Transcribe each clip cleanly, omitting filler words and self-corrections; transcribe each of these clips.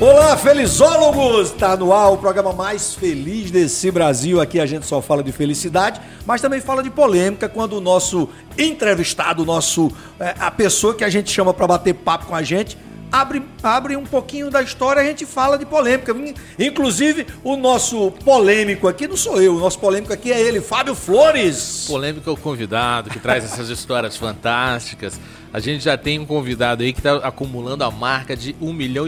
Olá, felizólogos! Tá no ar o programa mais feliz desse Brasil. Aqui a gente só fala de felicidade, mas também fala de polêmica quando o nosso entrevistado, a pessoa que a gente chama para bater papo com a gente, abre um pouquinho da história, a gente fala de polêmica. Inclusive, o nosso polêmico aqui não sou eu, o nosso polêmico aqui é ele, Fábio Flores. Polêmico é o convidado que traz essas histórias fantásticas. A gente já tem um convidado aí que está acumulando a marca de 1,5 milhão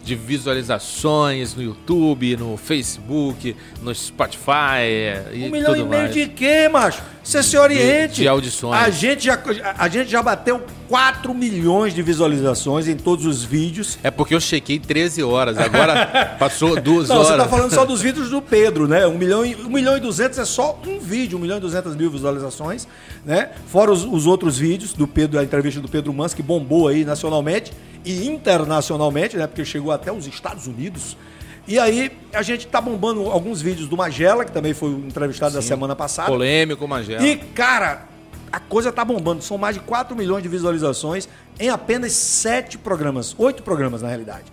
de visualizações no YouTube, no Facebook, no Spotify e tudo mais. 1,5 milhão de quê, macho? Você se oriente. De audições. A gente já bateu 4 milhões de visualizações em todos os vídeos. É porque eu chequei 13 horas, agora passou 2 horas. Não, você tá falando só dos vídeos do Pedro, né? 1 milhão e 200 é só um vídeo, 1.200.000 visualizações, né? Fora os outros vídeos do Pedro, a entrevista do Pedro Manso, que bombou aí nacionalmente e internacionalmente, né? Porque chegou até os Estados Unidos. E aí, a gente tá bombando alguns vídeos do Magela, que também foi entrevistado da semana passada. Polêmico, Magela. E, cara, a coisa tá bombando. São mais de 4 milhões de visualizações em apenas 7 programas. 8 programas, na realidade.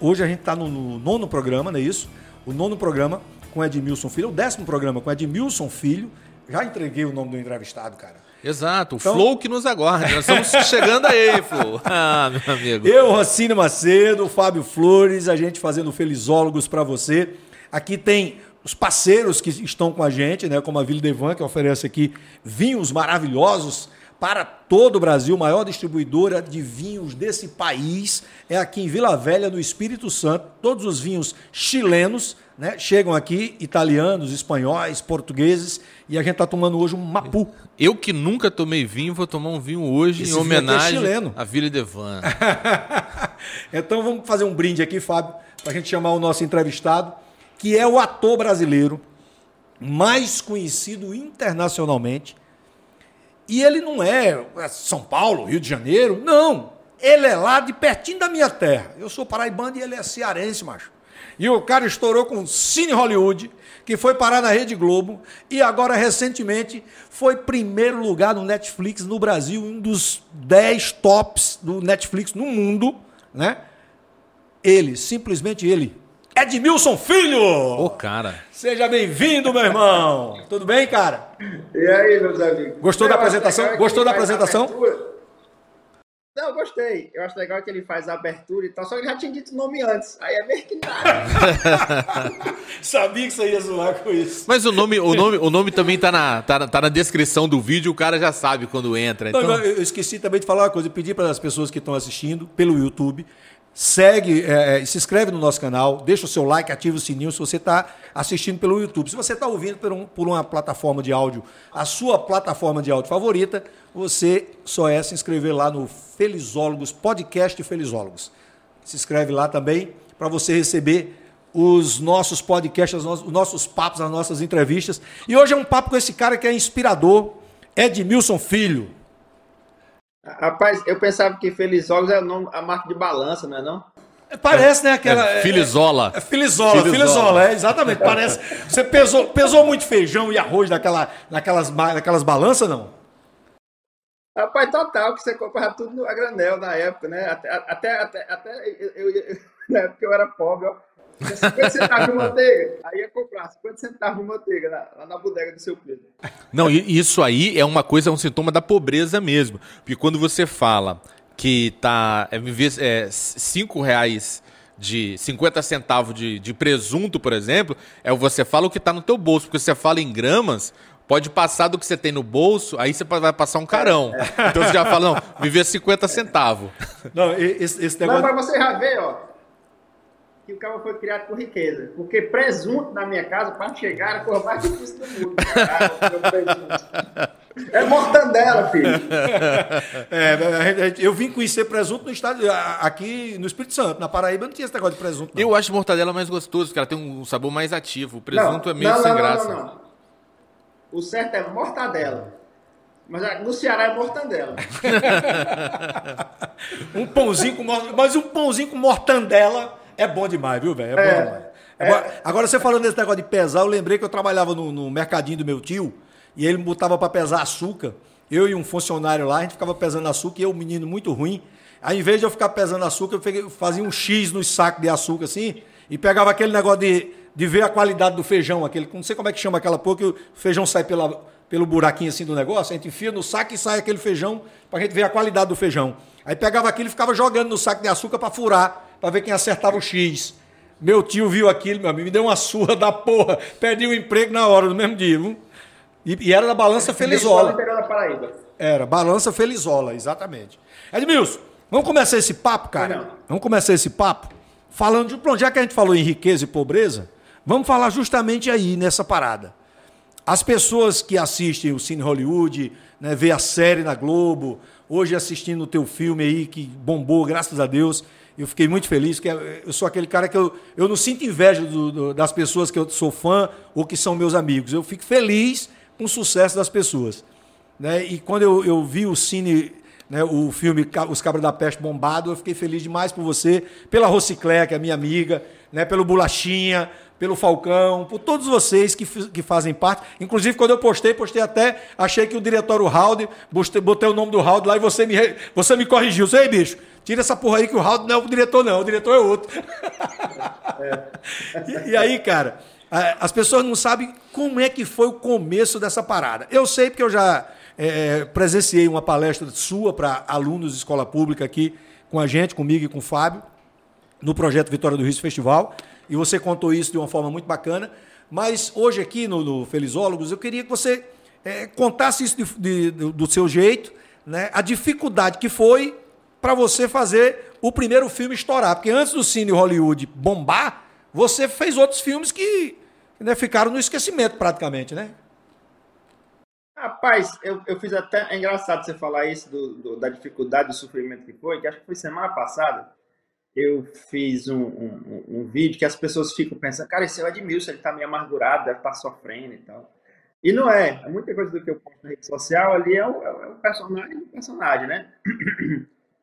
Hoje a gente tá no nono programa, não é isso? O nono programa com Edmilson Filho. O 10º programa com Edmilson Filho. Já entreguei o nome do entrevistado, cara. Exato, então... o Flow que nos aguarda. Nós estamos chegando aí, Flow. Ah, meu amigo. Eu, Rossini Macedo, Fábio Flores, a gente fazendo Felizólogos para você. Aqui tem os parceiros que estão com a gente, né? Como a Vila de Vans, que oferece aqui vinhos maravilhosos para todo o Brasil. Maior distribuidora de vinhos desse país é aqui em Vila Velha, no Espírito Santo. Todos os vinhos chilenos, né? Chegam aqui, italianos, espanhóis, portugueses, e a gente tá tomando hoje um Mapu. Eu que nunca tomei vinho, vou tomar um vinho hoje. Esse em homenagem à Vila de Vans. Então vamos fazer um brinde aqui, Fábio, pra gente chamar o nosso entrevistado, que é o ator brasileiro mais conhecido internacionalmente. E ele não é São Paulo, Rio de Janeiro, não. Ele é lá de pertinho da minha terra. Eu sou paraibano e ele é cearense, macho. E o cara estourou com Cine Holliúdy, que foi parar na Rede Globo e agora, recentemente, foi primeiro lugar no Netflix no Brasil, um dos 10 tops do Netflix no mundo, né? Ele, simplesmente ele, Edmilson Filho! Ô, cara! Seja bem-vindo, meu irmão! Tudo bem, cara? E aí, meus amigos? Gostou da apresentação? Gostou da apresentação? Não, eu gostei. Eu acho legal que ele faz a abertura e tal, só que ele já tinha dito o nome antes. Aí é meio que nada. Sabia que você ia zoar com isso. Mas o nome também tá na descrição do vídeo, o cara já sabe quando entra. Então... Não, eu esqueci também de falar uma coisa. Eu pedi para as pessoas que estão assistindo pelo YouTube, segue, se inscreve no nosso canal, deixa o seu like, ativa o sininho se você está assistindo pelo YouTube. Se você está ouvindo por uma plataforma de áudio, a sua plataforma de áudio favorita, você só se inscrever lá no Felizólogos, podcast Felizólogos. Se inscreve lá também para você receber os nossos podcasts, os nossos papos, as nossas entrevistas. E hoje é um papo com esse cara que é inspirador, Edmilson Filho. Rapaz, eu pensava que Felizólogos é a marca de balança, não é não? Parece, né? Aquela, Filizola. Filizola, exatamente. Parece. Você pesou muito feijão e arroz naquelas balanças, não? Rapaz, total, que você comprava tudo a granel na época, né? Até eu, na época eu era pobre, ó. 50 centavos de manteiga, aí ia comprar 50 centavos de manteiga lá na bodega do seu Pedro. Não, isso aí é uma coisa, é um sintoma da pobreza mesmo. Porque quando você fala que tá 5 reais de 50 centavos de presunto, por exemplo, você fala o que tá no teu bolso, porque você fala em gramas. Pode passar do que você tem no bolso, aí você vai passar um carão. Então você já fala, não, viver 50 centavos. Não, esse negócio... Mas você já vê, ó, que o cara foi criado por riqueza. Porque presunto na minha casa, para chegar, era a coisa mais difícil do mundo. É mortandela, filho. Eu vim conhecer presunto no estado, aqui no Espírito Santo. Na Paraíba não tinha esse negócio de presunto, não. Eu acho mortadela mais gostoso, porque ela tem um sabor mais ativo. O presunto é meio sem graça. Não. O certo é mortadela. Mas no Ceará é mortandela. Mas um pãozinho com mortandela é bom demais, viu, velho? É bom demais. Agora, você falando desse negócio de pesar, eu lembrei que eu trabalhava no mercadinho do meu tio e ele botava para pesar açúcar. Eu e um funcionário lá, a gente ficava pesando açúcar, e eu, um menino muito ruim. Aí, em vez de eu ficar pesando açúcar, eu fazia um X nos sacos de açúcar, assim, e pegava aquele negócio de ver a qualidade do feijão, aquele, não sei como é que chama aquela porra, que o feijão sai pelo buraquinho assim do negócio, a gente enfia no saco e sai aquele feijão, pra gente ver a qualidade do feijão. Aí pegava aquilo e ficava jogando no saco de açúcar pra furar, pra ver quem acertava o X. Meu tio viu aquilo, meu amigo, me deu uma surra da porra, perdi o emprego na hora, no mesmo dia, viu? E era da Balança Felizola. Era, Balança Felizola, exatamente. Edmilson, vamos começar esse papo, cara? Não. Vamos começar esse papo falando de... Pronto, já que a gente falou em riqueza e pobreza, vamos falar justamente aí, nessa parada. As pessoas que assistem o Cine Holliúdy, né, vê a série na Globo, hoje assistindo o teu filme aí, que bombou, graças a Deus, eu fiquei muito feliz, que eu sou aquele cara que eu não sinto inveja das pessoas que eu sou fã ou que são meus amigos. Eu fico feliz... um sucesso das pessoas. Né? E quando eu vi o Cine, né, o filme Os Cabras da Peste bombado, eu fiquei feliz demais por você, pela Rociclé, que é minha amiga, né, pelo Bolachinha, pelo Falcão, por todos vocês que fazem parte. Inclusive, quando eu postei até, achei que o diretório Halder, botei o nome do Halder lá e você me corrigiu. Ei, bicho, tira essa porra aí que o Halder não é o diretor, não, o diretor é outro. É. E aí, cara... As pessoas não sabem como é que foi o começo dessa parada. Eu sei porque eu já presenciei uma palestra sua para alunos de escola pública aqui com a gente, comigo e com o Fábio, no projeto Vitória do Riso Festival, e você contou isso de uma forma muito bacana. Mas hoje aqui no Felizólogos, eu queria que você contasse isso do seu jeito, né? A dificuldade que foi para você fazer o primeiro filme estourar. Porque antes do Cine Holliúdy bombar, você fez outros filmes que, né, ficaram no esquecimento praticamente, né? Rapaz, eu fiz até... É engraçado você falar isso da dificuldade, do sofrimento que foi, que acho que foi semana passada, eu fiz um vídeo que as pessoas ficam pensando, cara, esse é o Edmilson, ele tá meio amargurado, deve estar sofrendo e tal. E não é. Muita coisa do que eu posto na rede social ali é um personagem, né?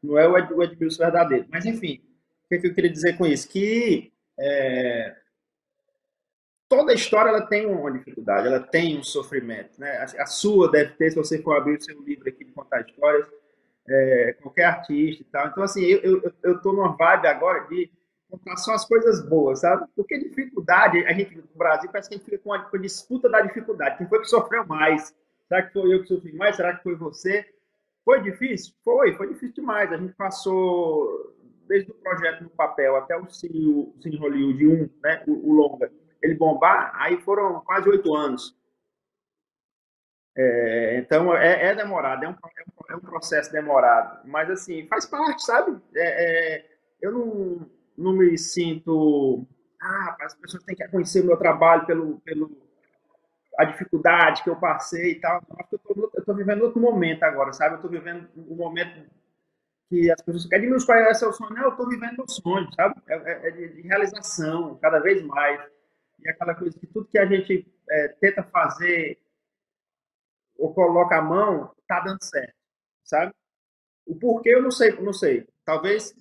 Não é o Edmilson verdadeiro. Mas, enfim, o que eu queria dizer com isso? Que... toda história ela tem uma dificuldade, ela tem um sofrimento, né? A sua deve ter, se você for abrir o seu livro aqui de contar histórias, qualquer artista e tal. Então, assim, eu tô numa vibe agora de contar só as coisas boas, sabe? Porque dificuldade, a gente no Brasil parece que a gente fica com a disputa da dificuldade. Quem foi que sofreu mais? Será que foi eu que sofri mais? Será que foi você? Foi difícil? Foi difícil demais. A gente passou... desde o projeto no papel até o Cine Holliúdy 1, né, o longa, ele bombar, aí foram quase 8 anos. Então, é demorado, é um processo demorado. Mas, assim, faz parte, sabe? Eu não me sinto... Ah, as pessoas têm que conhecer o meu trabalho a dificuldade que eu passei e tal. Eu estou vivendo outro momento agora, sabe? Eu estou vivendo um momento... que as pessoas querem me escolher esse sonho, eu estou vivendo meu sonho, sabe? É de realização, cada vez mais. E aquela coisa que tudo que a gente tenta fazer ou coloca a mão, está dando certo, sabe? O porquê eu não sei. Talvez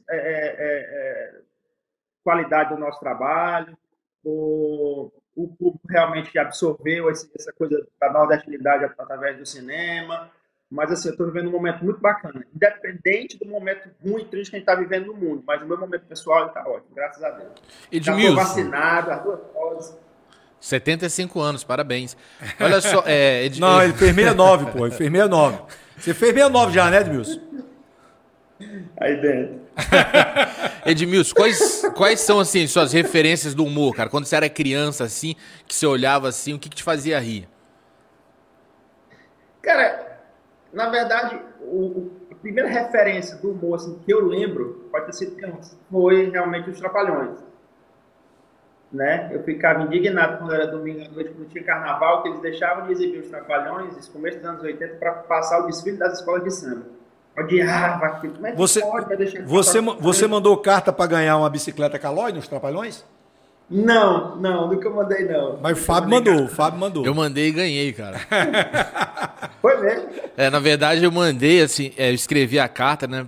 qualidade do nosso trabalho, ou o público realmente absorveu essa coisa da nordestinidade através do cinema... Mas, assim, eu estou vivendo um momento muito bacana. Independente do momento ruim e triste que a gente está vivendo no mundo. Mas o meu momento pessoal está ótimo, graças a Deus. Edmilson. Já estou vacinado, as 2 doses. 75 anos, parabéns. Olha só... Não, ele fez 69, pô. Ele fez 69. Você fez 69 já, né, Edmilson? Aí dentro. Edmilson, quais são, assim, suas referências do humor, cara? Quando você era criança, assim, que você olhava, assim, o que te fazia rir? Cara... Na verdade, a primeira referência do humor assim, que eu lembro, pode ter sido antes, foi realmente os Trapalhões. Né? Eu ficava indignado quando era domingo à noite, quando tinha carnaval, que eles deixavam de exibir os Trapalhões, no começo dos anos 80, para passar o desfile das escolas de samba. Odiava aquilo. Como é que pode? Vai deixar você mandou carta para ganhar uma bicicleta Calói nos Trapalhões? Não, nunca mandei, não. Mas o Fábio mandou, Eu mandei e ganhei, cara. Foi mesmo? Na verdade, eu mandei, assim, eu escrevi a carta, né?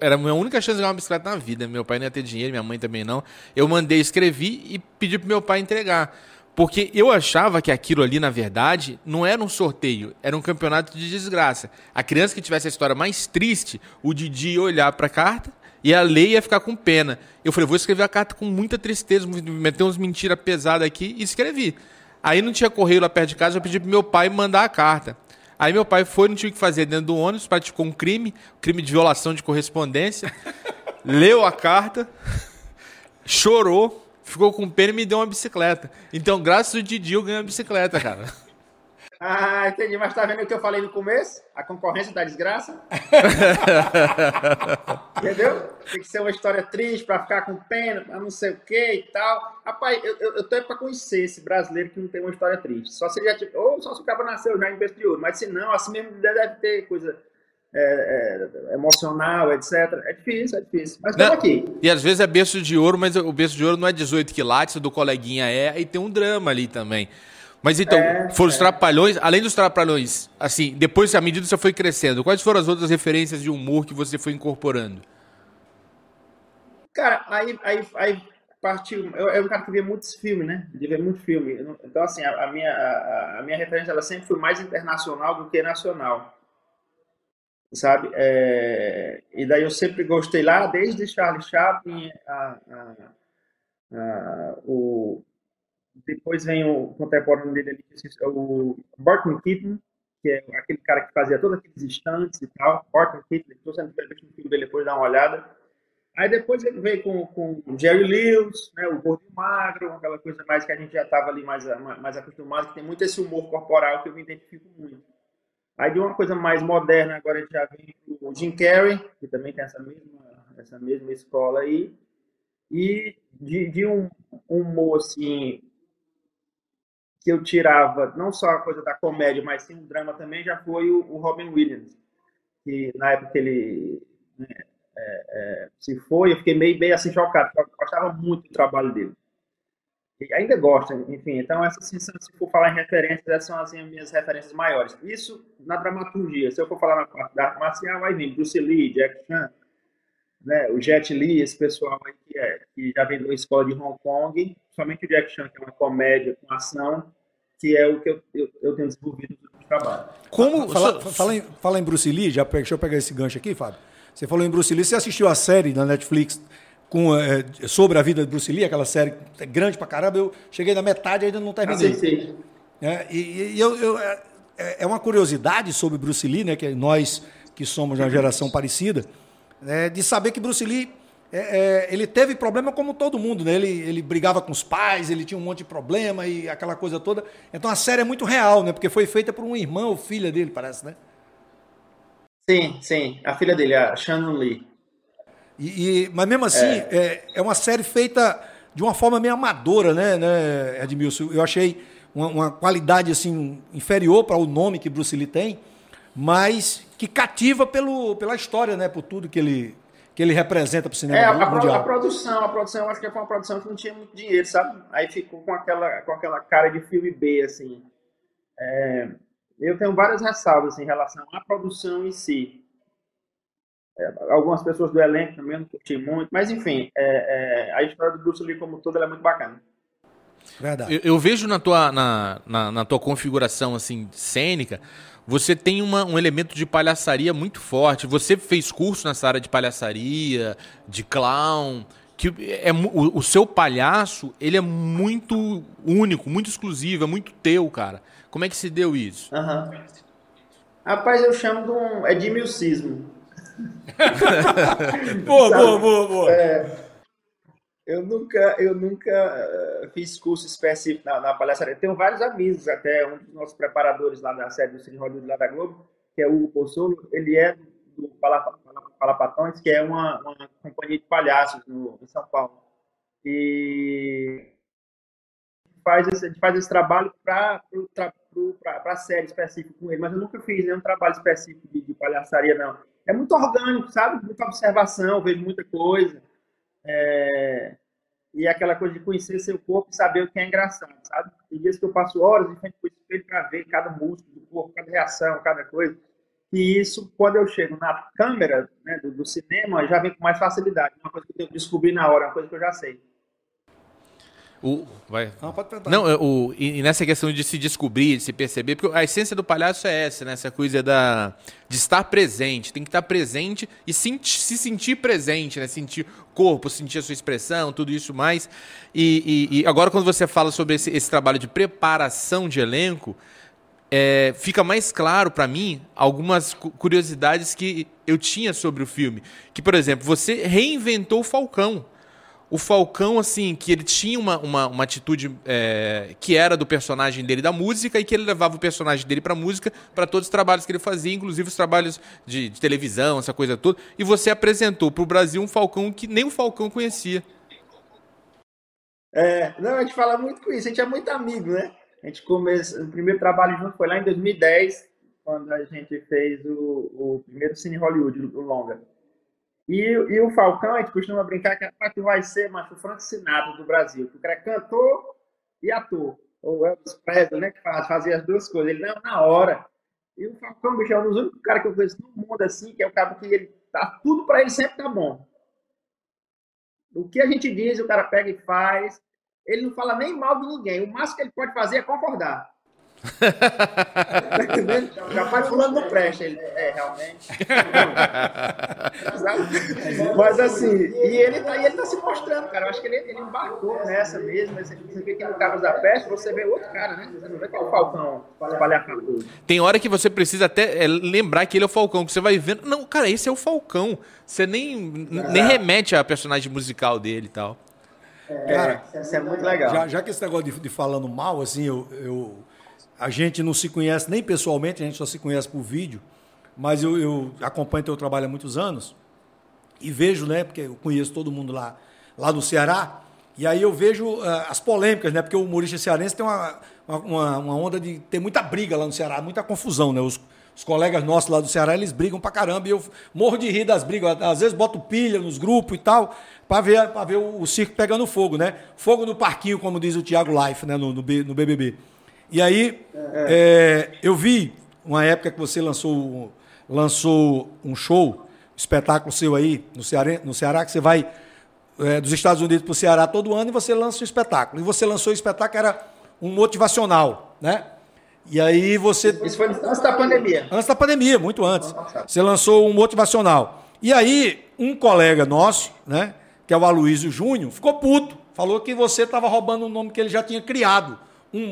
Era a minha única chance de ganhar uma bicicleta na vida. Meu pai não ia ter dinheiro, minha mãe também não. Eu mandei, escrevi e pedi pro meu pai entregar. Porque eu achava que aquilo ali, na verdade, não era um sorteio, era um campeonato de desgraça. A criança que tivesse a história mais triste, o Didi ia olhar para a carta e a Lei ia ficar com pena. Eu falei, vou escrever a carta com muita tristeza, meter umas mentiras pesadas aqui e escrevi. Aí não tinha correio lá perto de casa, eu pedi pro meu pai mandar a carta. Aí meu pai foi, não tinha o que fazer dentro do ônibus, praticou um crime de violação de correspondência, leu a carta, chorou, ficou com pena e me deu uma bicicleta. Então, graças ao Didi, eu ganhei uma bicicleta, cara. Ah, entendi. Mas tá vendo o que eu falei no começo? A concorrência da desgraça. Entendeu? Tem que ser uma história triste pra ficar com pena, pra não sei o que e tal. Rapaz, eu tô pra conhecer esse brasileiro que não tem uma história triste. Só se já tipo, ou só se o cara nasceu já em berço de ouro. Mas se não, assim mesmo deve ter coisa... emocional, etc. É difícil. Mas estamos aqui. E às vezes é berço de ouro, mas o berço de ouro não é 18 quilates, o do coleguinha é, e tem um drama ali também. Mas então, foram os Trapalhões, além dos Trapalhões, assim, depois, à medida que você foi crescendo, quais foram as outras referências de humor que você foi incorporando? Cara, aí partiu. Eu era um cara que via muitos filmes, né? Então, assim, a minha referência ela sempre foi mais internacional do que nacional. Sabe? E daí eu sempre gostei lá, desde Charles Chaplin, depois vem o contemporâneo dele ali, o Buster Keaton, que é aquele cara que fazia todos aqueles instantes e tal. Buster Keaton, depois no filme dele, depois dá uma olhada. Aí depois ele veio com Jerry Lewis, né, o Gordo Magro, aquela coisa mais que a gente já estava ali mais acostumado, que tem muito esse humor corporal que eu me identifico muito. Aí de uma coisa mais moderna, agora a gente já vem o Jim Carrey, que também tem essa mesma escola aí. E de um humor, assim, que eu tirava não só a coisa da comédia, mas sim um drama também, já foi o Robin Williams. Que na época que ele se foi, eu fiquei meio assim chocado, porque eu gostava muito do trabalho dele. E ainda gosta, enfim. Então, se for falar em referências, essas são as minhas referências maiores. Isso na dramaturgia. Se eu for falar na parte da arte marcial, vai vir Bruce Lee, Jack Chan, né? O Jet Li, esse pessoal aí que já vem da escola de Hong Kong. Somente o Jack Chan, que é uma comédia com ação, que é o que eu tenho desenvolvido no trabalho. Como... Fala em Bruce Lee, deixa eu pegar esse gancho aqui, Fábio. Você falou em Bruce Lee, você assistiu a série na Netflix... sobre a vida de Bruce Lee, aquela série grande pra caramba, eu cheguei na metade e ainda não terminei. Sim. É uma curiosidade sobre Bruce Lee, né, que nós que somos de uma geração parecida, de saber que Bruce Lee ele teve problema como todo mundo, né? Ele brigava com os pais, ele tinha um monte de problema e aquela coisa toda. Então a série é muito real, né? Porque foi feita por um irmão ou filha dele, parece, né? Sim. A filha dele, a Shannon Lee. Mas mesmo assim, é uma série feita de uma forma meio amadora, né, Edmilson? Eu achei uma qualidade assim, inferior para o nome que Bruce Lee tem, mas que cativa pela história, né, por tudo que ele representa para o cinema mundial. A produção, eu acho que foi uma produção que não tinha muito dinheiro, sabe? Aí ficou com aquela cara de filme B, assim. Eu tenho várias ressalvas assim, em relação à produção em si. Algumas pessoas do elenco também não curti muito, mas enfim, a história do Bruce Lee como toda ela é muito bacana. Verdade. Eu vejo na tua configuração assim, cênica, você tem um elemento de palhaçaria muito forte. Você fez curso nessa área de palhaçaria, de clown, que o seu palhaço ele é muito único, muito exclusivo, é muito teu, cara. Como é que se deu isso? Uhum. Rapaz, eu chamo de um edmilcismo. Boa. Eu nunca fiz curso específico na palhaçaria. Tenho vários amigos, até um dos nossos preparadores lá da série do Cine Holliúdy lá da Globo, que é o Hugo Pozzolo. Ele é do Palapatões, que é uma companhia de palhaços em São Paulo. E a gente faz esse trabalho para a série específica com ele, mas eu nunca fiz nenhum trabalho específico de palhaçaria, não. É muito orgânico, sabe? Muita observação, vejo muita coisa. E aquela coisa de conhecer seu corpo e saber o que é engraçado, sabe? Tem dias que eu passo horas em frente ao espelho para ver cada músculo do corpo, cada reação, cada coisa. E isso, quando eu chego na câmera, né, do cinema, já vem com mais facilidade. Uma coisa que eu tenho que descobrir na hora, uma coisa que eu já sei. Pode perguntar. Não, e nessa questão de se descobrir, de se perceber, porque a essência do palhaço é essa, né? Essa coisa de estar presente. Tem que estar presente e se sentir presente, né? Sentir o corpo, sentir a sua expressão, tudo isso mais. E agora, quando você fala sobre esse trabalho de preparação de elenco, fica mais claro para mim algumas curiosidades que eu tinha sobre o filme. Que, por exemplo, você reinventou o Falcão. O Falcão, assim, que ele tinha uma atitude que era do personagem dele da música e que ele levava o personagem dele pra música, pra todos os trabalhos que ele fazia, inclusive os trabalhos de televisão, essa coisa toda. E você apresentou pro Brasil um Falcão que nem o Falcão conhecia. A gente fala muito com isso, a gente é muito amigo, né? A gente começou, o primeiro trabalho junto foi lá em 2010, quando a gente fez o primeiro Cine Holliúdy, o longa. E o Falcão, a gente costuma brincar que vai ser, macho, o Frank Sinatra do Brasil. O cara é cantor e ator. Ou Elvis Presley, né? Que fazia as duas coisas. Ele não, na hora. E o Falcão, bicho, é um dos únicos caras que eu conheço no mundo, assim, que é o cara que ele tá tudo pra ele, sempre tá bom. O que a gente diz, o cara pega e faz. Ele não fala nem mal de ninguém. O máximo que ele pode fazer é concordar. Capaz fulano não presta, ele realmente. Mas assim, e ele tá se mostrando, cara. Eu acho que ele embarcou nessa mesmo. Você vê que no Cabras da Peste você vê outro cara, né? Você não vê que é o Falcão, palhaço. Tem hora que você precisa até lembrar que ele é o Falcão, que você vai vendo. Não, cara, esse é o Falcão. Você nem remete a personagem musical dele e tal. Cara, isso é muito legal. Já que esse negócio de falando mal, assim, a gente não se conhece nem pessoalmente, a gente só se conhece por vídeo, mas eu acompanho teu trabalho há muitos anos e vejo, né, porque eu conheço todo mundo lá do Ceará, e aí eu vejo as polêmicas, né, porque o humorista cearense tem uma onda de ter muita briga lá no Ceará, muita confusão, né, os colegas nossos lá do Ceará, eles brigam pra caramba, e eu morro de rir das brigas, às vezes boto pilha nos grupos e tal, pra ver o circo pegando fogo, né, fogo no parquinho, como diz o Thiago Life, né, no BBB. E aí, eu vi uma época que você lançou um show, um espetáculo seu aí no Ceará, que você vai dos Estados Unidos para o Ceará todo ano e você lança um espetáculo. E você lançou um espetáculo que era um motivacional, né? E aí você... Isso foi antes da pandemia. Antes da pandemia, muito antes. Você lançou um motivacional. E aí, um colega nosso, né, que é o Aloysio Júnior, ficou puto. Falou que você estava roubando um nome que ele já tinha criado. Um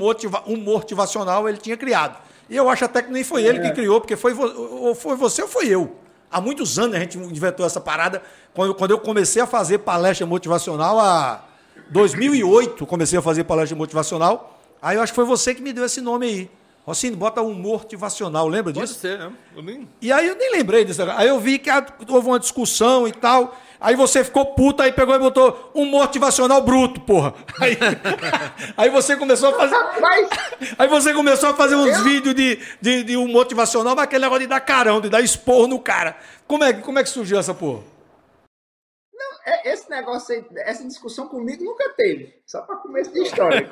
motivacional ele tinha criado. E eu acho até que nem foi ele que criou, porque foi você ou foi eu. Há muitos anos a gente inventou essa parada. Quando eu comecei a fazer palestra motivacional, em 2008 comecei a fazer palestra motivacional, aí eu acho que foi você que me deu esse nome aí. Rossini, bota um motivacional, lembra disso? Pode ser, né? E aí eu nem lembrei disso. Aí eu vi que houve uma discussão e tal... Aí você ficou puto, aí pegou e botou um motivacional bruto, porra. Aí você começou a fazer... Aí você começou a fazer uns vídeos de um motivacional, mas aquele negócio de dar carão, de dar esporro no cara. Como é que surgiu essa porra? Não, esse negócio aí, essa discussão comigo nunca teve. Só para começo de história.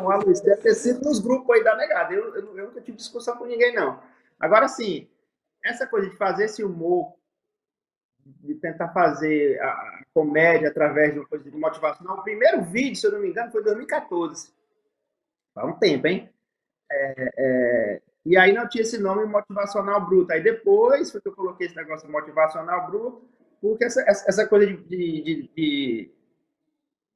Com a Luiz, deve ter sido nos grupos aí da negada. Eu nunca tive discussão com ninguém, não. Agora, assim, essa coisa de fazer esse humor... de tentar fazer a comédia através de uma coisa de motivacional. O primeiro vídeo, se eu não me engano, foi em 2014. Faz um tempo, hein? E aí não tinha esse nome motivacional bruto. Aí depois foi que eu coloquei esse negócio de motivacional bruto, porque essa coisa de...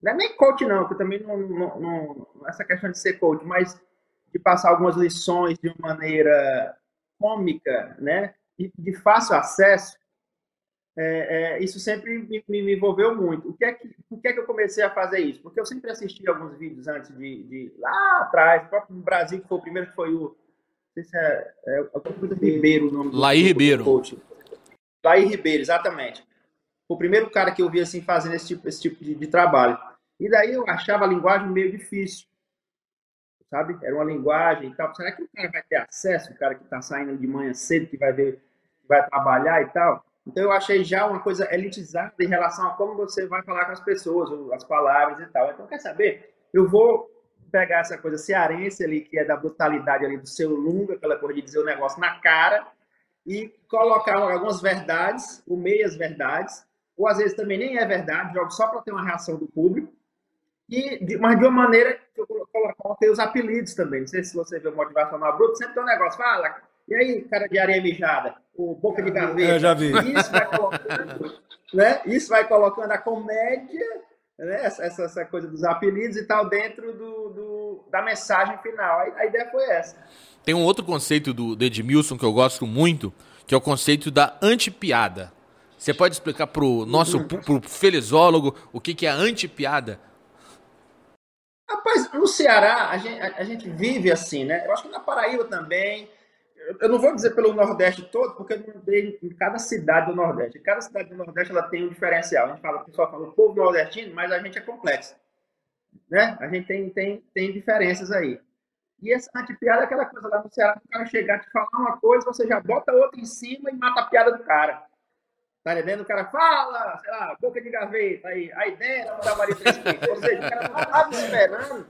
Não é nem coach, não, que eu também não... Essa questão de ser coach, mas de passar algumas lições de uma maneira cômica, né? E de fácil acesso. Isso sempre me envolveu muito. Por que eu comecei a fazer isso? Porque eu sempre assisti alguns vídeos antes de lá atrás, o próprio Brasil, que foi o primeiro, que foi o... Não sei se é o Pedro Ribeiro, o nome do Lair Ribeiro. Lair Ribeiro, exatamente. O primeiro cara que eu vi assim, fazendo esse tipo de trabalho. E daí eu achava a linguagem meio difícil. Sabe? Era uma linguagem e tal. Será que o cara vai ter acesso? O cara que está saindo de manhã cedo, que vai ver, vai trabalhar e tal? Então, eu achei já uma coisa elitizada em relação a como você vai falar com as pessoas, as palavras e tal. Então, quer saber? Eu vou pegar essa coisa cearense ali, que é da brutalidade ali do seu lunga, aquela coisa de dizer o negócio na cara, e colocar algumas verdades, ou meias verdades, ou às vezes também nem é verdade, jogo só para ter uma reação do público, Mas de uma maneira que eu coloquei os apelidos também. Não sei se você vê o Motivacional Bruto, sempre tem um negócio, fala, e aí, cara de areia mijada, o boca de gaveta. Eu já vi. Isso vai colocando, né? Isso vai colocando a comédia, né? Essa coisa dos apelidos e tal, dentro da mensagem final. A ideia foi essa. Tem um outro conceito do Edmilson que eu gosto muito, que é o conceito da antipiada. Você pode explicar pro nosso pro felizólogo o que é a antipiada? Rapaz, no Ceará, a gente vive assim, né? Eu acho que na Paraíba também. Eu não vou dizer pelo Nordeste todo, porque eu mudei em cada cidade do Nordeste. Cada cidade do Nordeste ela tem um diferencial. A gente fala, o pessoal fala o povo nordestino, mas a gente é complexo, né? A gente tem diferenças aí. E essa antipiada é aquela coisa lá no Ceará, que o cara chegar te falar uma coisa, você já bota outra em cima e mata a piada do cara. Tá entendendo? O cara fala, sei lá, boca de gaveta, aí dentro, não dá marido 3 peitos. Ou seja, o cara não estava esperando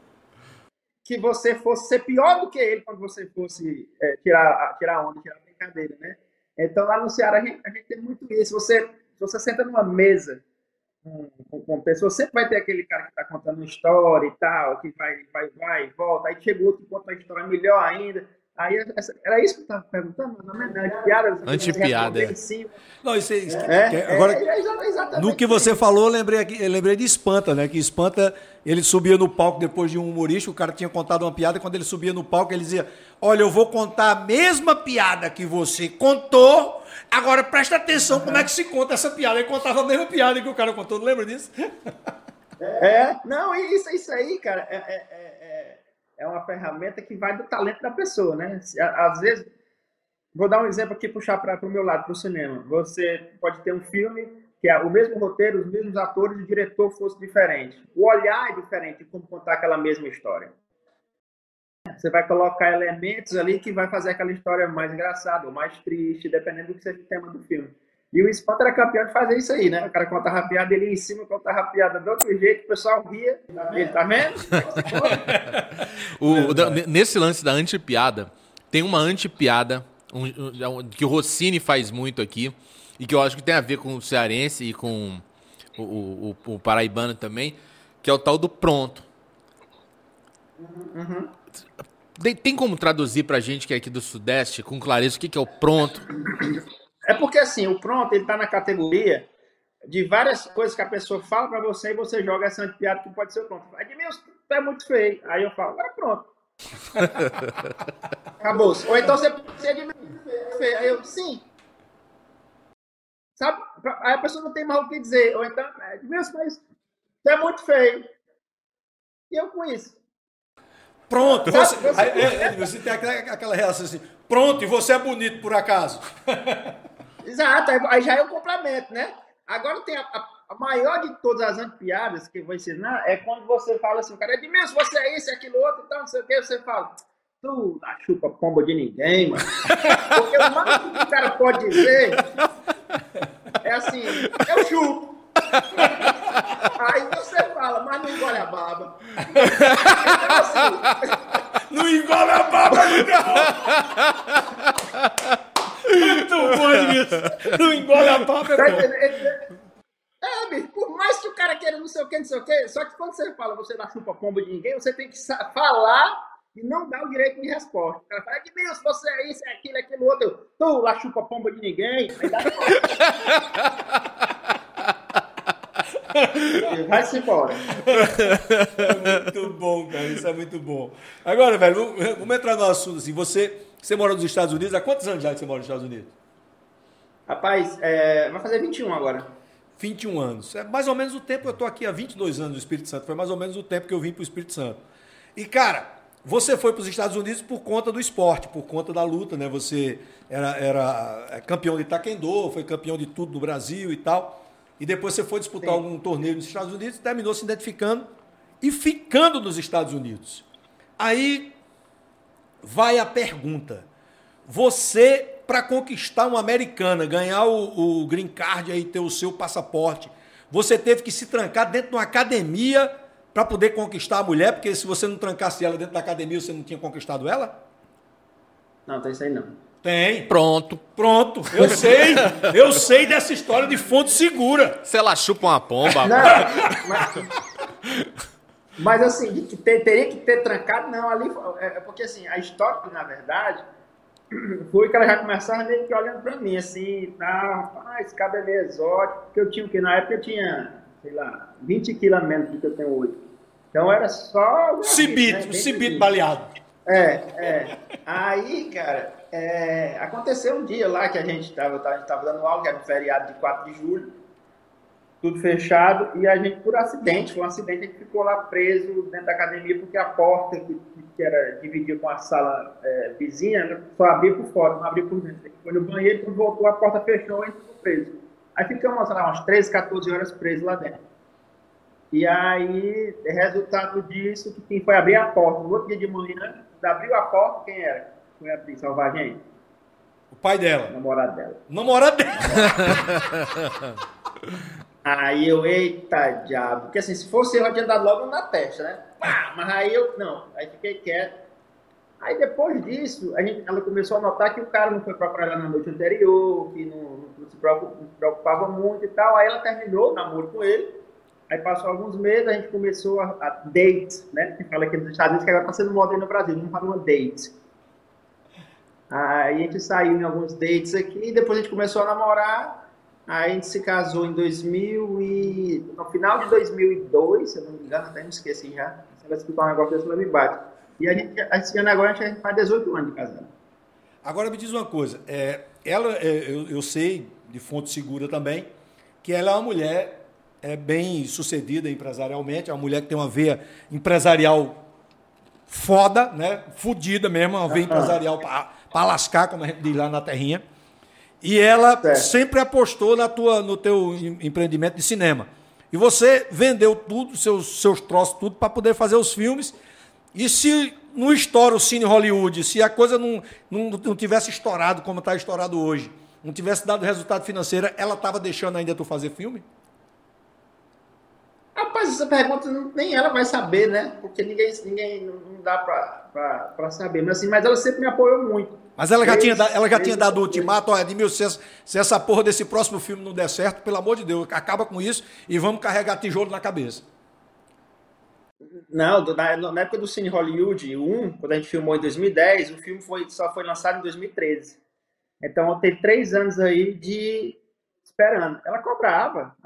que você fosse ser pior do que ele quando você fosse tirar onda, tirar brincadeira, né? Então, lá no Ceará, a gente tem muito isso. Se você senta numa mesa com pessoas, sempre vai ter aquele cara que está contando uma história e tal, que vai, volta, aí chega outro que conta uma história melhor ainda. Aí, era isso que eu estava perguntando, não é antipiada? Antipiada, é. Não, isso é. Agora, no que você falou, eu lembrei de Espanta, né? Que Espanta, ele subia no palco depois de um humorista, o cara tinha contado uma piada, e quando ele subia no palco, ele dizia, olha, eu vou contar a mesma piada que você contou, agora presta atenção como é que se conta essa piada. Ele contava a mesma piada que o cara contou, não lembra disso? Não, isso aí, cara, é uma ferramenta que vai do talento da pessoa, né? Às vezes, vou dar um exemplo aqui, puxar para o meu lado, para o cinema. Você pode ter um filme que é o mesmo roteiro, os mesmos atores, o diretor fosse diferente. O olhar é diferente de como contar aquela mesma história. Você vai colocar elementos ali que vai fazer aquela história mais engraçada ou mais triste, dependendo do que seja o tema do filme. E o Espanta era campeão de fazer isso aí, né? O cara contava a piada, ele ia em cima, contava a piada do outro jeito, o pessoal ria. Ele, tá vendo? Nesse lance da antipiada, tem uma antipiada que o Rossini faz muito aqui e que eu acho que tem a ver com o cearense e com o paraibano também, que é o tal do pronto. Tem como traduzir pra gente que é aqui do Sudeste, com clareza, o que é o pronto? É porque, assim, o pronto, ele tá na categoria de várias coisas que a pessoa fala para você e você joga essa antipiada que pode ser o pronto. Edmilson, tá muito feio. Aí eu falo, agora pronto. Acabou. Ou então você pode ser Edmilson feio. Aí eu, sim. Sabe? Aí a pessoa não tem mais o que dizer. Ou então, Edmilson, mas tá muito feio. E eu com isso. Pronto. Você, você tem aquela reação assim, pronto, e você é bonito, por acaso. Exato, aí já é um complemento, né? Agora tem a maior de todas as antipiadas que eu vou ensinar é quando você fala assim, o cara é de mesmo, você é isso, é aquilo, outro, então, não sei o que, você fala, tu não chupa pomba de ninguém, mano. Porque o mais que o cara pode dizer é assim, eu chupo. Aí você fala, mas não engole a baba. Então, assim, não engole a baba, não! Muito bom, Edmilson. Não engole a baba, não. É, bicho, por mais que o cara queira não sei o que, só que quando você fala, você não chupa pomba de ninguém, você tem que falar e não dá o direito de resposta. O cara fala, Edmilson, você é isso, é aquilo, é aquilo outro. Tu lá chupa pomba de ninguém. Aí dá vai-se embora. É muito bom, cara. Isso é muito bom. Agora, velho, vamos entrar no assunto assim. Você mora nos Estados Unidos? Há quantos anos já que você mora nos Estados Unidos? Rapaz, vai fazer 21 agora. 21 anos. É mais ou menos o tempo. Eu tô aqui há 22 anos no Espírito Santo. Foi mais ou menos o tempo que eu vim pro Espírito Santo. E, cara, você foi para os Estados Unidos por conta do esporte, por conta da luta, né? Você era campeão de taekwondo, foi campeão de tudo no Brasil e tal. E depois você foi disputar algum torneio nos Estados Unidos, terminou se identificando e ficando nos Estados Unidos. Aí vai a pergunta. Você, para conquistar uma americana, ganhar o green card e ter o seu passaporte, você teve que se trancar dentro de uma academia para poder conquistar a mulher? Porque se você não trancasse ela dentro da academia, você não tinha conquistado ela? Não, tem isso aí não. Tem. Pronto. Eu sei dessa história de fonte segura. Se ela chupa uma pomba. Não, mas... Mas assim, de que teria que ter trancado, não, ali é porque assim, a história, na verdade, foi que ela já começava meio que olhando pra mim, assim, ah, esse cara é meio exótico, porque eu tinha o que? Na época eu tinha, sei lá, 20 quilos a menos do que eu tenho hoje. Então era só... Cibito baleado. É. Aí, cara, aconteceu um dia lá que a gente tava dando aula, que era um feriado de 4 de julho, tudo fechado, e a gente, por acidente, a gente ficou lá preso dentro da academia, porque a porta que era dividida com a sala vizinha, só abria por fora, não abria por dentro. Foi no banheiro, quando voltou, a porta fechou e a gente ficou preso. Aí ficamos lá umas 13, 14 horas presos lá dentro. E aí, resultado disso, que quem foi abrir a porta, no outro dia de manhã, abriu a porta, quem era? Foi abrir, salvar a gente? O pai dela. Namorado dela. Aí eu, eita diabo. Porque assim, se fosse eu, já tinha dado logo na testa, né? Mas aí eu, não. Aí fiquei quieto. Aí depois disso, ela começou a notar que o cara não foi procurar ela na noite anterior, que não se preocupava muito e tal. Aí ela terminou o namoro com ele. Aí passou alguns meses, a gente começou a date, né? Que fala aqui nos Estados Unidos, que agora tá sendo moda aí no Brasil, não fala uma date. Aí a gente saiu em alguns dates aqui, e depois a gente começou a namorar. Aí a gente se casou em no final de 2002, se eu não me engano, até me esqueci já. Se ela escutar um negócio desse, ela me bate. E esse ano agora a gente faz 18 anos de casado. Agora me diz uma coisa, eu sei, de fonte segura também, que ela é uma mulher... bem sucedida empresarialmente, é uma mulher que tem uma veia empresarial foda, né? Fudida mesmo, uma veia empresarial para lascar, como a gente diz lá na terrinha. E ela sempre apostou no teu empreendimento de cinema. E você vendeu tudo, seus troços, tudo, para poder fazer os filmes. E se não estoura o Cine Holliúdy, se a coisa não tivesse estourado como está estourado hoje, não tivesse dado resultado financeiro, ela estava deixando ainda tu fazer filme? Rapaz, essa pergunta nem ela vai saber, né? Porque ninguém não dá para saber. Mas, assim, ela sempre me apoiou muito. Mas ela já tinha dado o ultimato, ó, Edmilson, se essa porra desse próximo filme não der certo, pelo amor de Deus, acaba com isso e vamos carregar tijolo na cabeça. Não, na época do Cine Holliúdy 1, quando a gente filmou em 2010, o filme só foi lançado em 2013. Então, teve 3 anos aí de... esperando. Ela cobrava,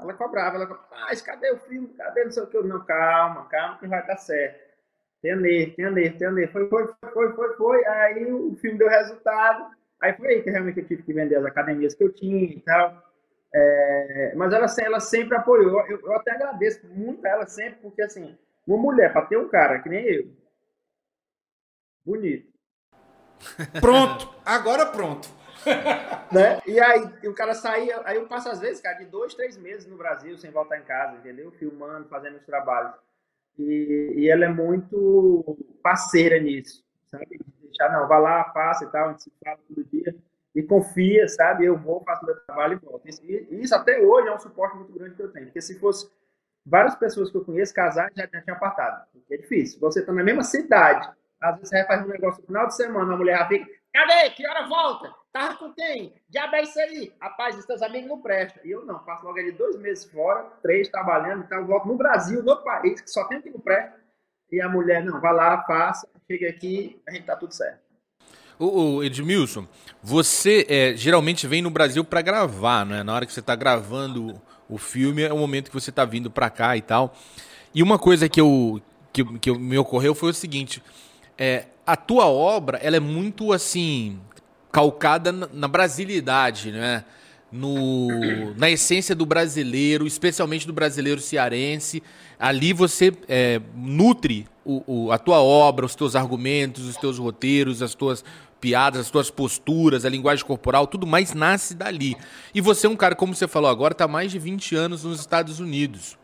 mas cadê o filme? Cadê não sei o que? Não, calma, que vai dar certo. Tem a ler. Foi. Aí o filme deu resultado. Aí foi aí que realmente eu tive que vender as academias que eu tinha e tal. Mas ela sempre apoiou. Eu até agradeço muito a ela sempre, porque assim, uma mulher para ter um cara que nem eu, bonito. Pronto, agora pronto. Né? E aí o cara saía, aí eu passo às vezes, cara, de 2, 3 meses no Brasil sem voltar em casa, entendeu? Filmando, fazendo os trabalhos. E ela é muito parceira nisso, sabe? Deixar, não, vai lá, passa e tal, a gente se fala todo dia e confia, sabe? Eu vou, faço meu trabalho e volto. E isso até hoje é um suporte muito grande que eu tenho, porque se fosse várias pessoas que eu conheço casar, já tinha apartado. É difícil, você tá na mesma cidade, às vezes você faz um negócio no final de semana, a mulher já fica, cadê? Que hora volta? Tava com quem? Diabo é isso aí. Rapaz, os teus amigos não prestam. E eu não, passo logo ali 2 meses fora, 3 trabalhando, então volto no Brasil, no país, que só tem que não presta. E a mulher, não, vai lá, passa, chega aqui, a gente tá tudo certo. Ô Edmilson, você geralmente vem no Brasil pra gravar, né? Na hora que você tá gravando o filme, é o momento que você tá vindo pra cá e tal. E uma coisa que me ocorreu foi o seguinte, a tua obra, ela é muito, assim... calcada na brasilidade, né? Na essência do brasileiro, especialmente do brasileiro cearense. Ali você nutre a tua obra, os teus argumentos, os teus roteiros, as tuas piadas, as tuas posturas, a linguagem corporal, tudo mais nasce dali. E você é um cara, como você falou agora, está há mais de 20 anos nos Estados Unidos.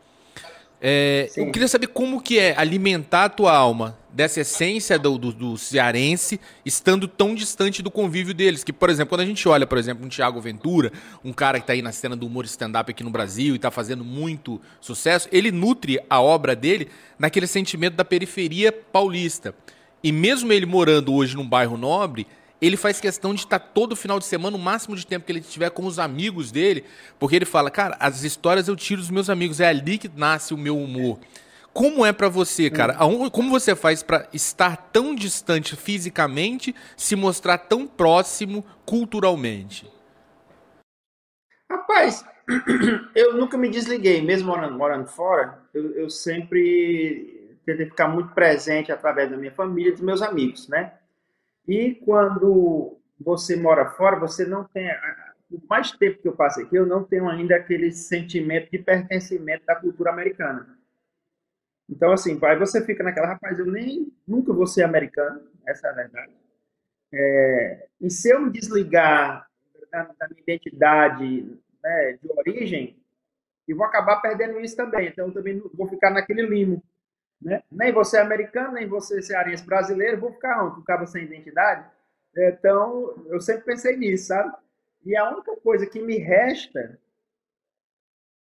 Eu queria saber como que é alimentar a tua alma dessa essência do cearense estando tão distante do convívio deles, que, por exemplo, quando a gente olha, por exemplo, um Thiago Ventura, um cara que está aí na cena do humor stand-up aqui no Brasil e está fazendo muito sucesso, ele nutre a obra dele naquele sentimento da periferia paulista. E mesmo ele morando hoje num bairro nobre, ele faz questão de estar todo final de semana, o máximo de tempo que ele tiver com os amigos dele, porque ele fala, cara, as histórias eu tiro dos meus amigos, é ali que nasce o meu humor. Como é pra você, cara? Como você faz pra estar tão distante fisicamente, se mostrar tão próximo culturalmente? Rapaz, eu nunca me desliguei. Mesmo morando fora, eu sempre tentei ficar muito presente através da minha família e dos meus amigos, né? E quando você mora fora, você não tem... Por mais tempo que eu passo aqui, eu não tenho ainda aquele sentimento de pertencimento da cultura americana. Então, assim, aí você fica naquela, rapaz, eu nem nunca vou ser americano, essa é a verdade. E se eu me desligar da minha identidade, né, de origem, eu vou acabar perdendo isso também. Então, eu também vou ficar naquele limbo, né? Nem você é americano, nem você é cearense brasileiro, vou ficar onde? Ficava sem identidade. Então, eu sempre pensei nisso, sabe? E a única coisa que me resta,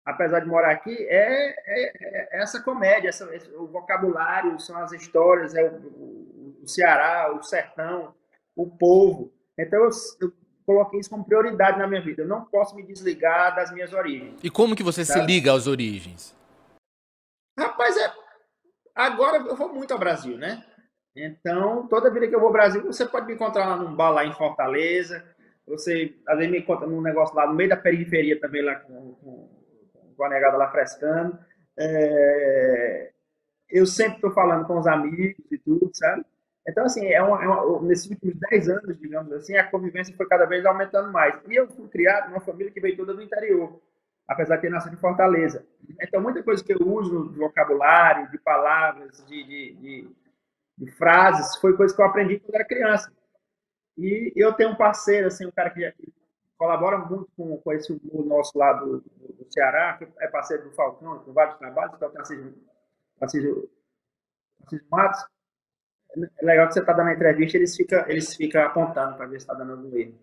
apesar de morar aqui, é essa comédia, o vocabulário, são as histórias, é o Ceará, o sertão, o povo. Então, eu coloquei isso como prioridade na minha vida. Eu não posso me desligar das minhas origens. E como que você, sabe, se liga às origens? Rapaz, agora eu vou muito ao Brasil, né? Então, toda vida que eu vou ao Brasil, você pode me encontrar lá num bar lá em Fortaleza, você, às vezes, me encontra num negócio lá no meio da periferia também, lá com a negada lá frescando. Eu sempre estou falando com os amigos e tudo, sabe? Então, assim, nesses últimos 10 anos, digamos assim, a convivência foi cada vez aumentando mais. E eu fui criado numa família que veio toda do interior, apesar de ter nascido em Fortaleza. Então, muita coisa que eu uso de vocabulário, de palavras, de frases, foi coisa que eu aprendi quando era criança. E eu tenho um parceiro, assim, um cara que colabora muito com esse humor nosso lá do Ceará, que é parceiro do Falcão, com vários trabalhos, que é o Tarcísio Matos. É legal que você está dando a entrevista, eles ficam apontando para ver se está dando algum erro.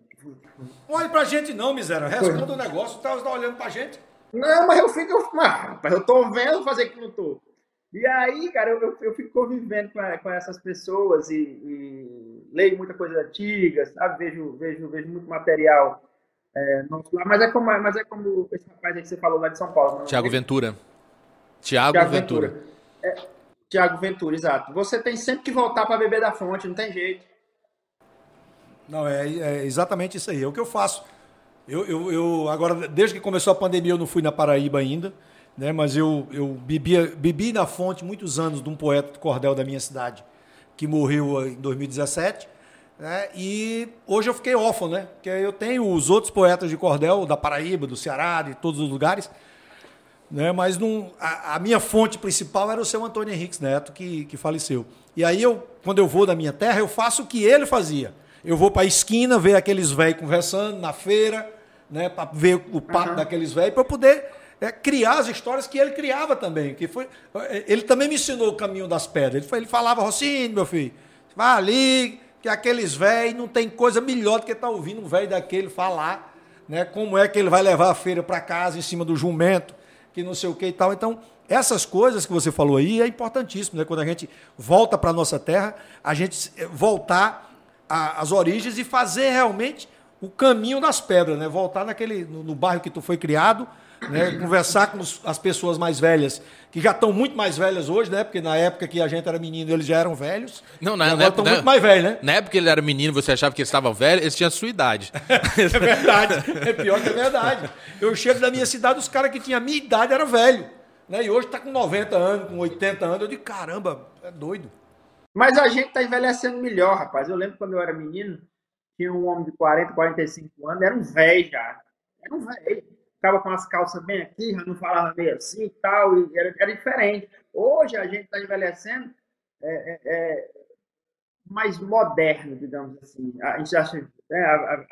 Não olhe para a gente não, miséria. Responda o negócio, tá, você está olhando para a gente. Não, mas eu fico... Mas eu estou vendo fazer que não estou. E aí, cara, eu fico convivendo com essas pessoas e leio muita coisa antiga, sabe? Vejo muito material... mas é como esse rapaz aí que você falou lá de São Paulo. Thiago Ventura. Thiago Ventura, exato. Você tem sempre que voltar para beber da fonte, não tem jeito. Não, é exatamente isso aí. É o que eu faço. Eu agora, desde que começou a pandemia, eu não fui na Paraíba ainda, né? Mas eu bebi na fonte muitos anos de um poeta do cordel da minha cidade, que morreu em 2017. É, e hoje eu fiquei órfão, né? Porque eu tenho os outros poetas de cordel, da Paraíba, do Ceará, de todos os lugares, né? Mas a minha fonte principal era o seu Antônio Henriques Neto, que faleceu. E aí, quando eu vou da minha terra, eu faço o que ele fazia. Eu vou para a esquina ver aqueles velhos conversando na feira, né? Para ver o papo daqueles velhos, para eu poder criar as histórias que ele criava também. Ele também me ensinou o caminho das pedras. Ele falava, Rossini, meu filho, vai ali... que aqueles velhos não tem coisa melhor do que estar ouvindo um velho daquele falar, né? Como é que ele vai levar a feira para casa em cima do jumento, que não sei o que e tal. Então, essas coisas que você falou aí é importantíssimo, né? Quando a gente volta para a nossa terra, a gente voltar às origens e fazer realmente o caminho das pedras, né? Voltar no bairro que tu foi criado, né? Conversar com as pessoas mais velhas, que já estão muito mais velhas hoje, né? Porque na época que a gente era menino, eles já eram velhos. Não, na época estão muito mais velhos, né? Na época que ele era menino, você achava que eles estavam velhos, eles tinham a sua idade. É verdade. É pior que é verdade. Eu chego da minha cidade, os caras que tinham a minha idade eram velhos, né? E hoje está com 90 anos, com 80 anos. Eu digo, caramba, é doido. Mas a gente está envelhecendo melhor, rapaz. Eu lembro quando eu era menino, tinha um homem de 40, 45 anos, era um velho já. Era um velho. Ficava com as calças bem aqui, não falava meio assim e tal, e era diferente. Hoje a gente está envelhecendo mais moderno, digamos assim. A gente acha, né,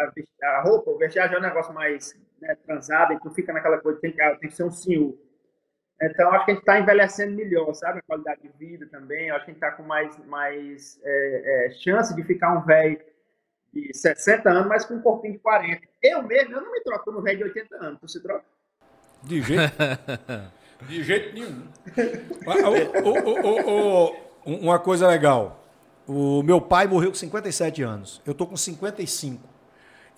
a roupa, o vestiário é um negócio mais, né, transado, e tu fica naquela coisa, tem que ser um senhor. Então, acho que a gente está envelhecendo melhor, sabe? A qualidade de vida também, acho que a gente está com mais chance de ficar um velho de 60 anos, mas com um corpinho de 40. Eu mesmo não me troco no velho de 80 anos. Tu se troca? De jeito nenhum. Uma coisa legal. O meu pai morreu com 57 anos. Eu tô com 55.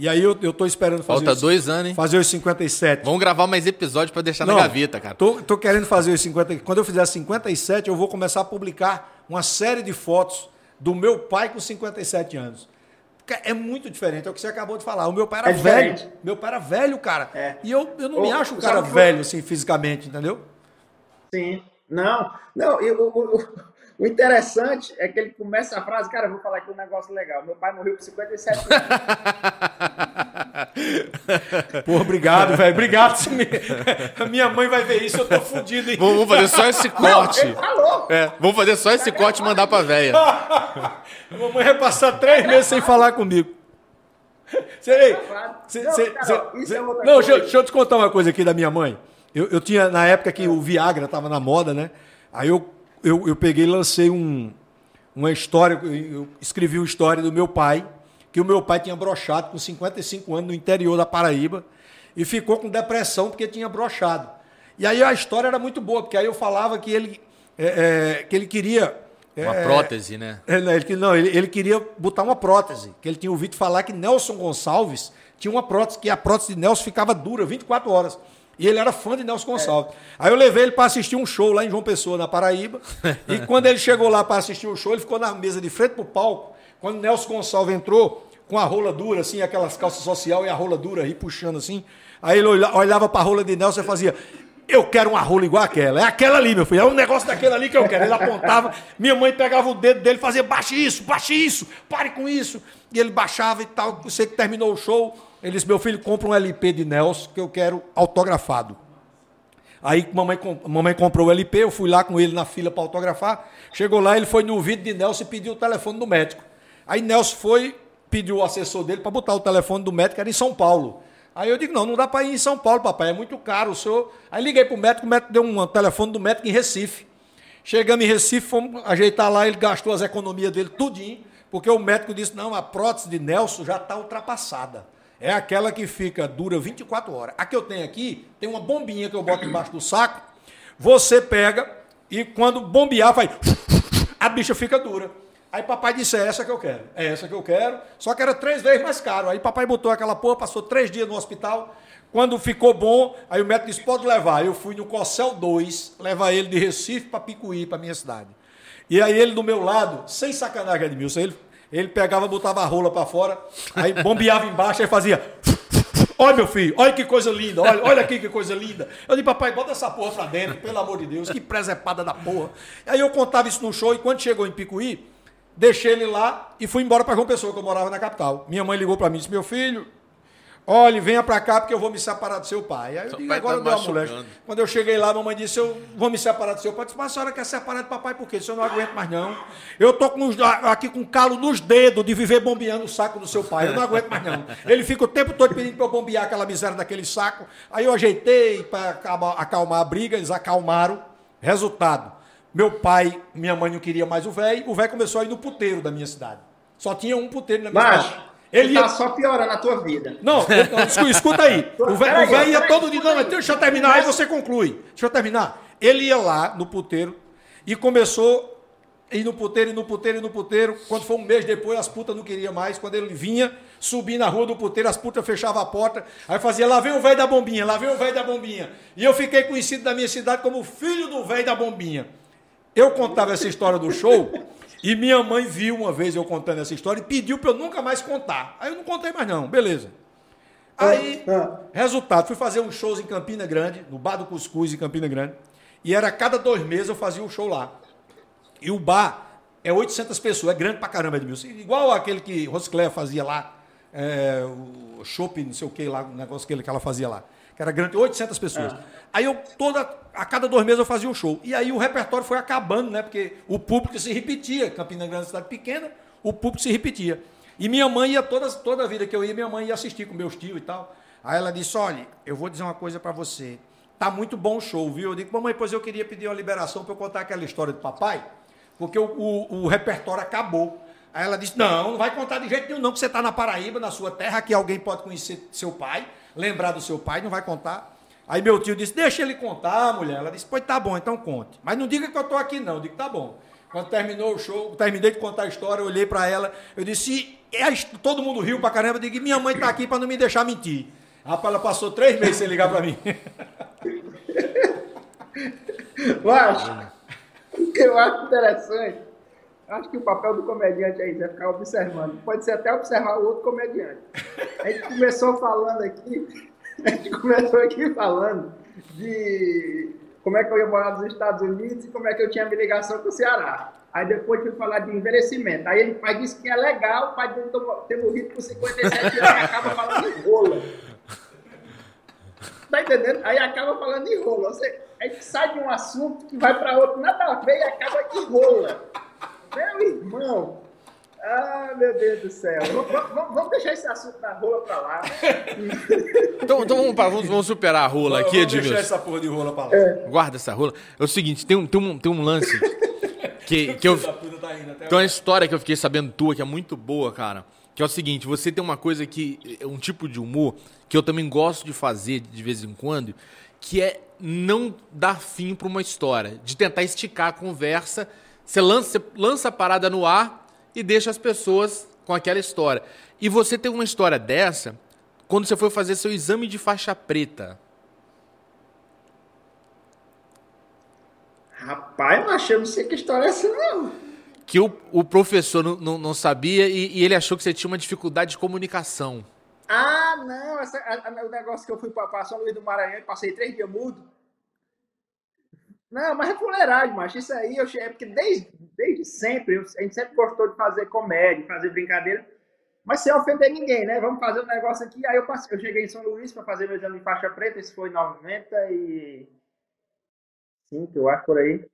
E aí eu tô esperando fazer... Falta 2 anos, hein? Fazer os 57. Vamos gravar mais episódios para deixar na gaveta, cara. Tô querendo fazer os 50... Quando eu fizer 57, eu vou começar a publicar uma série de fotos do meu pai com 57 anos. É muito diferente, é o que você acabou de falar. O meu pai era velho. Diferente. Meu pai era velho, cara. É. E eu não me acho um cara velho, assim, fisicamente, entendeu? Sim. Não, o interessante é que ele começa a frase, cara, eu vou falar aqui um negócio legal. Meu pai morreu com 57 anos. Pô, obrigado, velho. Obrigado. A minha mãe vai ver isso, eu tô fudido, hein? Vamos fazer só esse corte. Não, ele falou. É, vamos fazer só esse corte e mandar pra véia. A mamãe vai passar 3 meses sem falar comigo. Deixa eu te contar uma coisa aqui da minha mãe. Eu tinha, na época que o Viagra tava na moda, né? Aí eu peguei e lancei uma história, eu escrevi uma história do meu pai, que o meu pai tinha brochado com 55 anos no interior da Paraíba e ficou com depressão porque tinha brochado. E aí a história era muito boa, porque aí eu falava que ele queria... Uma prótese, né? Ele queria botar uma prótese, que ele tinha ouvido falar que Nelson Gonçalves tinha uma prótese, que a prótese de Nelson ficava dura 24 horas. E ele era fã de Nelson Gonçalves. É. Aí eu levei ele para assistir um show lá em João Pessoa, na Paraíba. E quando ele chegou lá para assistir o show, ele ficou na mesa de frente pro palco. Quando Nelson Gonçalves entrou com a rola dura, assim, aquelas calças social e a rola dura aí puxando assim. Aí ele olhava para a rola de Nelson e fazia: eu quero uma rola igual aquela. É aquela ali, meu filho. É um negócio daquela ali que eu quero. Ele apontava. Minha mãe pegava o dedo dele e fazia: baixe isso, pare com isso. E ele baixava e tal. Eu sei que terminou o show. Ele disse: meu filho, compra um LP de Nelson que eu quero autografado. Aí mamãe comprou o LP, eu fui lá com ele na fila para autografar. Chegou lá, ele foi no ouvido de Nelson e pediu o telefone do médico. Aí Nelson foi, pediu o assessor dele para botar o telefone do médico, era em São Paulo. Aí eu digo: não dá para ir em São Paulo, papai, é muito caro o senhor. Aí liguei para o médico deu um telefone do médico em Recife. Chegamos em Recife, fomos ajeitar lá, ele gastou as economias dele tudinho, porque o médico disse: não, a prótese de Nelson já está ultrapassada. É aquela que fica dura 24 horas. A que eu tenho aqui, tem uma bombinha que eu boto embaixo do saco. Você pega e quando bombear, vai... a bicha fica dura. Aí papai disse: é essa que eu quero. É essa que eu quero. Só que era 3 vezes mais caro. Aí papai botou aquela porra, passou 3 dias no hospital. Quando ficou bom, aí o médico disse: pode levar. Eu fui no Cossel 2, levar ele de Recife para Picuí, para minha cidade. E aí ele do meu lado, sem sacanagem, Edmilson, ele pegava, botava a rola para fora, aí bombeava embaixo, aí fazia: olha, meu filho, olha que coisa linda, olha aqui que coisa linda. Eu disse: papai, bota essa porra pra dentro, pelo amor de Deus, que presepada da porra. Aí eu contava isso no show, e quando chegou em Picuí, deixei ele lá e fui embora pra João Pessoa, que eu morava na capital. Minha mãe ligou pra mim e disse: meu filho, olha, venha pra cá porque eu vou me separar do seu pai. Aí eu digo: agora eu dou uma moléstia. Quando eu cheguei lá, a mamãe disse: eu vou me separar do seu pai. Eu disse: mas a senhora quer separar do papai por quê? Eu disse: eu não aguento mais não. Eu tô aqui com calo nos dedos de viver bombeando o saco do seu pai. Eu não aguento mais não. Ele fica o tempo todo pedindo pra eu bombear aquela miséria daquele saco. Aí eu ajeitei pra acalmar a briga, eles acalmaram. Resultado: meu pai, minha mãe não queria mais o velho começou a ir no puteiro da minha cidade. Só tinha um puteiro na minha cidade. Ele tá só piorando a tua vida. Não, escuta aí. O velho ia todo de... Não, deixa eu terminar, aí você conclui. Deixa eu terminar. Ele ia lá no puteiro e começou a ir no puteiro. Quando foi um mês depois, as putas não queriam mais. Quando ele vinha, subia na rua do puteiro, as putas fechavam a porta. Aí fazia: lá vem o velho da bombinha, lá vem o velho da bombinha. E eu fiquei conhecido na minha cidade como o filho do velho da bombinha. Eu contava essa história do show... E minha mãe viu uma vez eu contando essa história e pediu para eu nunca mais contar. Aí eu não contei mais não, beleza. Aí, resultado, fui fazer uns shows em Campina Grande, no Bar do Cuscuz em Campina Grande, e era a cada 2 meses eu fazia um show lá. E o bar é 800 pessoas, é grande pra caramba, Edmilson. Igual aquele que Roscléia fazia lá, o shopping, não sei o que lá, o negócio que ela fazia lá. Que era grande, 800 pessoas. Aí a cada 2 meses eu fazia um show. E aí o repertório foi acabando, né? Porque o público se repetia. Campina Grande, cidade pequena, o público se repetia. E minha mãe ia, toda a vida que eu ia, minha mãe ia assistir com meus tios e tal. Aí ela disse: olha, eu vou dizer uma coisa para você. Tá muito bom o show, viu? Eu digo: mamãe, pois eu queria pedir uma liberação para eu contar aquela história do papai, porque o repertório acabou. Aí ela disse: não vai contar de jeito nenhum não, que você está na Paraíba, na sua terra, que alguém pode conhecer seu pai, lembrar do seu pai, não vai contar. Aí meu tio disse: deixa ele contar, mulher. Ela disse: pois tá bom, então conte. Mas não diga que eu estou aqui, não. Eu digo: tá bom. Quando terminou o show, terminei de contar a história, eu olhei para ela, eu disse, todo mundo riu pra caramba, eu digo, minha mãe tá aqui para não me deixar mentir. Rapaz, ela passou 3 meses sem ligar para mim. O que eu acho interessante, acho que o papel do comediante é ficar observando. Pode ser até observar o outro comediante. A gente começou aqui falando de como é que eu ia morar nos Estados Unidos e como é que eu tinha minha ligação com o Ceará. Aí depois eu fui falar de envelhecimento. Aí ele, pai disse que é legal, o pai dele ter morrido com 57 anos e acaba falando de rola. Tá entendendo? Aí acaba falando de rola. A gente sai de um assunto que vai para outro, nada a ver e acaba que rola. Meu irmão! Ah, meu Deus do céu. Vamos deixar esse assunto da rola pra lá. Então vamos superar a rola aqui, Edmilson. Vamos deixar essa porra de rola pra lá. É. Guarda essa rola. É o seguinte, tem um lance que eu... Tem uma história que eu fiquei sabendo tua, que é muito boa, cara. Que é o seguinte, você tem uma coisa que... Um tipo de humor que eu também gosto de fazer de vez em quando, que é não dar fim pra uma história. De tentar esticar a conversa. Você lança a parada no ar... e deixa as pessoas com aquela história. E você tem uma história dessa quando você foi fazer seu exame de faixa preta. Rapaz, mas eu não sei que história é essa, não. Que o professor não sabia e ele achou que você tinha uma dificuldade de comunicação. Ah, não. O negócio que eu fui para São Luís do Maranhão e passei 3 dias mudo. Não, mas é fuleiragem, macho. Isso aí eu é porque desde sempre, a gente sempre gostou de fazer comédia, fazer brincadeira, mas sem ofender ninguém, né? Vamos fazer um negócio aqui. Aí eu cheguei em São Luís para fazer meu exame de faixa preta, isso foi em 95, eu acho, por aí.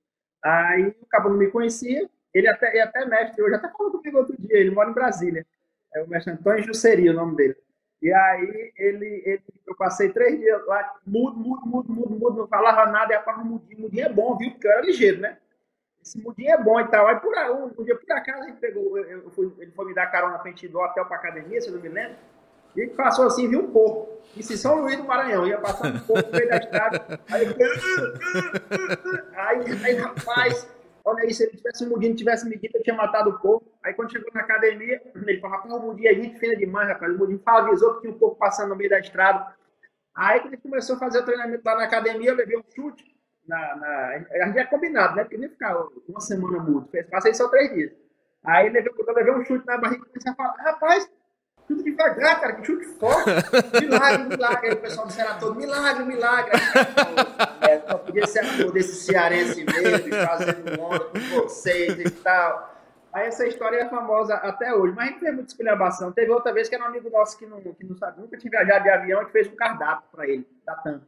Aí o cabo não me conhecia, ele até mestre, hoje até falou comigo outro dia, ele mora em Brasília. É o mestre Antônio Jusseria, o nome dele. E aí, eu passei 3 dias lá, mudo, não falava nada, e a parte do mudinho é bom, viu? Porque eu era ligeiro, né? Esse mudinho é bom e tal. Aí, um dia, por acaso, a gente pegou, ele foi me dar carona pra gente do hotel pra academia, se eu não me lembro, e ele passou assim, viu um porco. Isso em São Luís do Maranhão, ia passar um porco no meio da estrada. Aí, rapaz, olha aí, se ele tivesse um mudinho, tivesse medido, eu tinha matado o porco. Aí quando chegou na academia, ele falou, rapaz, o mudinho é gente fina demais, rapaz. O mudinho paralisou porque tinha um porco passando no meio da estrada. Aí quando ele começou a fazer o treinamento lá na academia, eu levei um chute. A gente é combinado, né? Porque nem ficava uma semana mudo. Passei só 3 dias. Aí eu levei um chute na barriga e comecei a falar, rapaz, tudo devagar, cara, que chute forte. Milagre. Aí o pessoal disseram todo, milagre. Só podia ser amor desse cearense mesmo, fazendo onda com vocês e tal. Aí essa história é famosa até hoje, mas a gente fez muita esculhambação. Teve outra vez que era um amigo nosso que não sabia, nunca tinha viajado de avião, que fez um cardápio para ele, da TAM.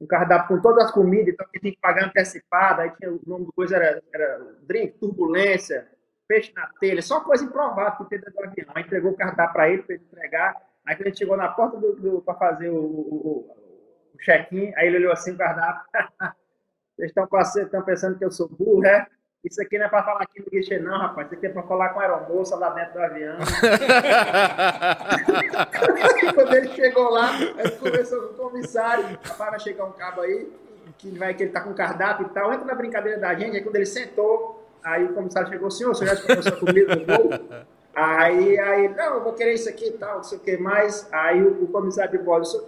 Um cardápio com todas as comidas, então que tinha que pagar antecipada. Aí tinha, o nome do coisa era drink, turbulência, peixe na telha, só coisa improvável que teve dentro do avião. Aí entregou o cardápio para ele, fez entregar. Aí quando a gente chegou na porta para fazer o check-in, aí ele olhou assim o cardápio. Vocês estão pensando que eu sou burro, é? Isso aqui não é para falar aqui no guichê, não, rapaz. Isso aqui é para falar com a aeromoça lá dentro do avião. Quando ele chegou lá, ele conversou com o comissário. Rapaz, vai chegar um cabo aí, que ele está com cardápio e tal. Entra na brincadeira da gente. Aí quando ele sentou, aí o comissário chegou, senhor, o senhor já comeu sua comida no voo? Aí, não, eu vou querer isso aqui e tal, não sei o que mais. Aí o comissário de bordo, o senhor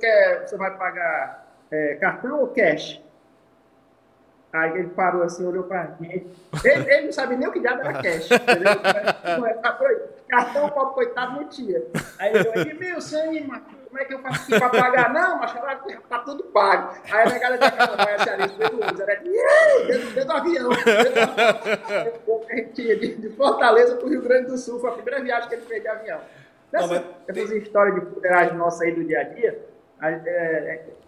vai pagar cartão ou cash? Aí ele parou assim, olhou pra gente. Ele não sabia nem o que diabo era cash, entendeu? Cartão, pobre coitado, não tinha. Aí ele falou, Edmilson, como é que eu faço aqui pra pagar? Não, mas tá tudo pago. Aí a negada de casa vai cearense, era dentro do avião. A gente ia de Fortaleza pro Rio Grande do Sul, foi a primeira viagem que ele fez de avião. Essas histórias de fuderagem nossa aí do dia a dia,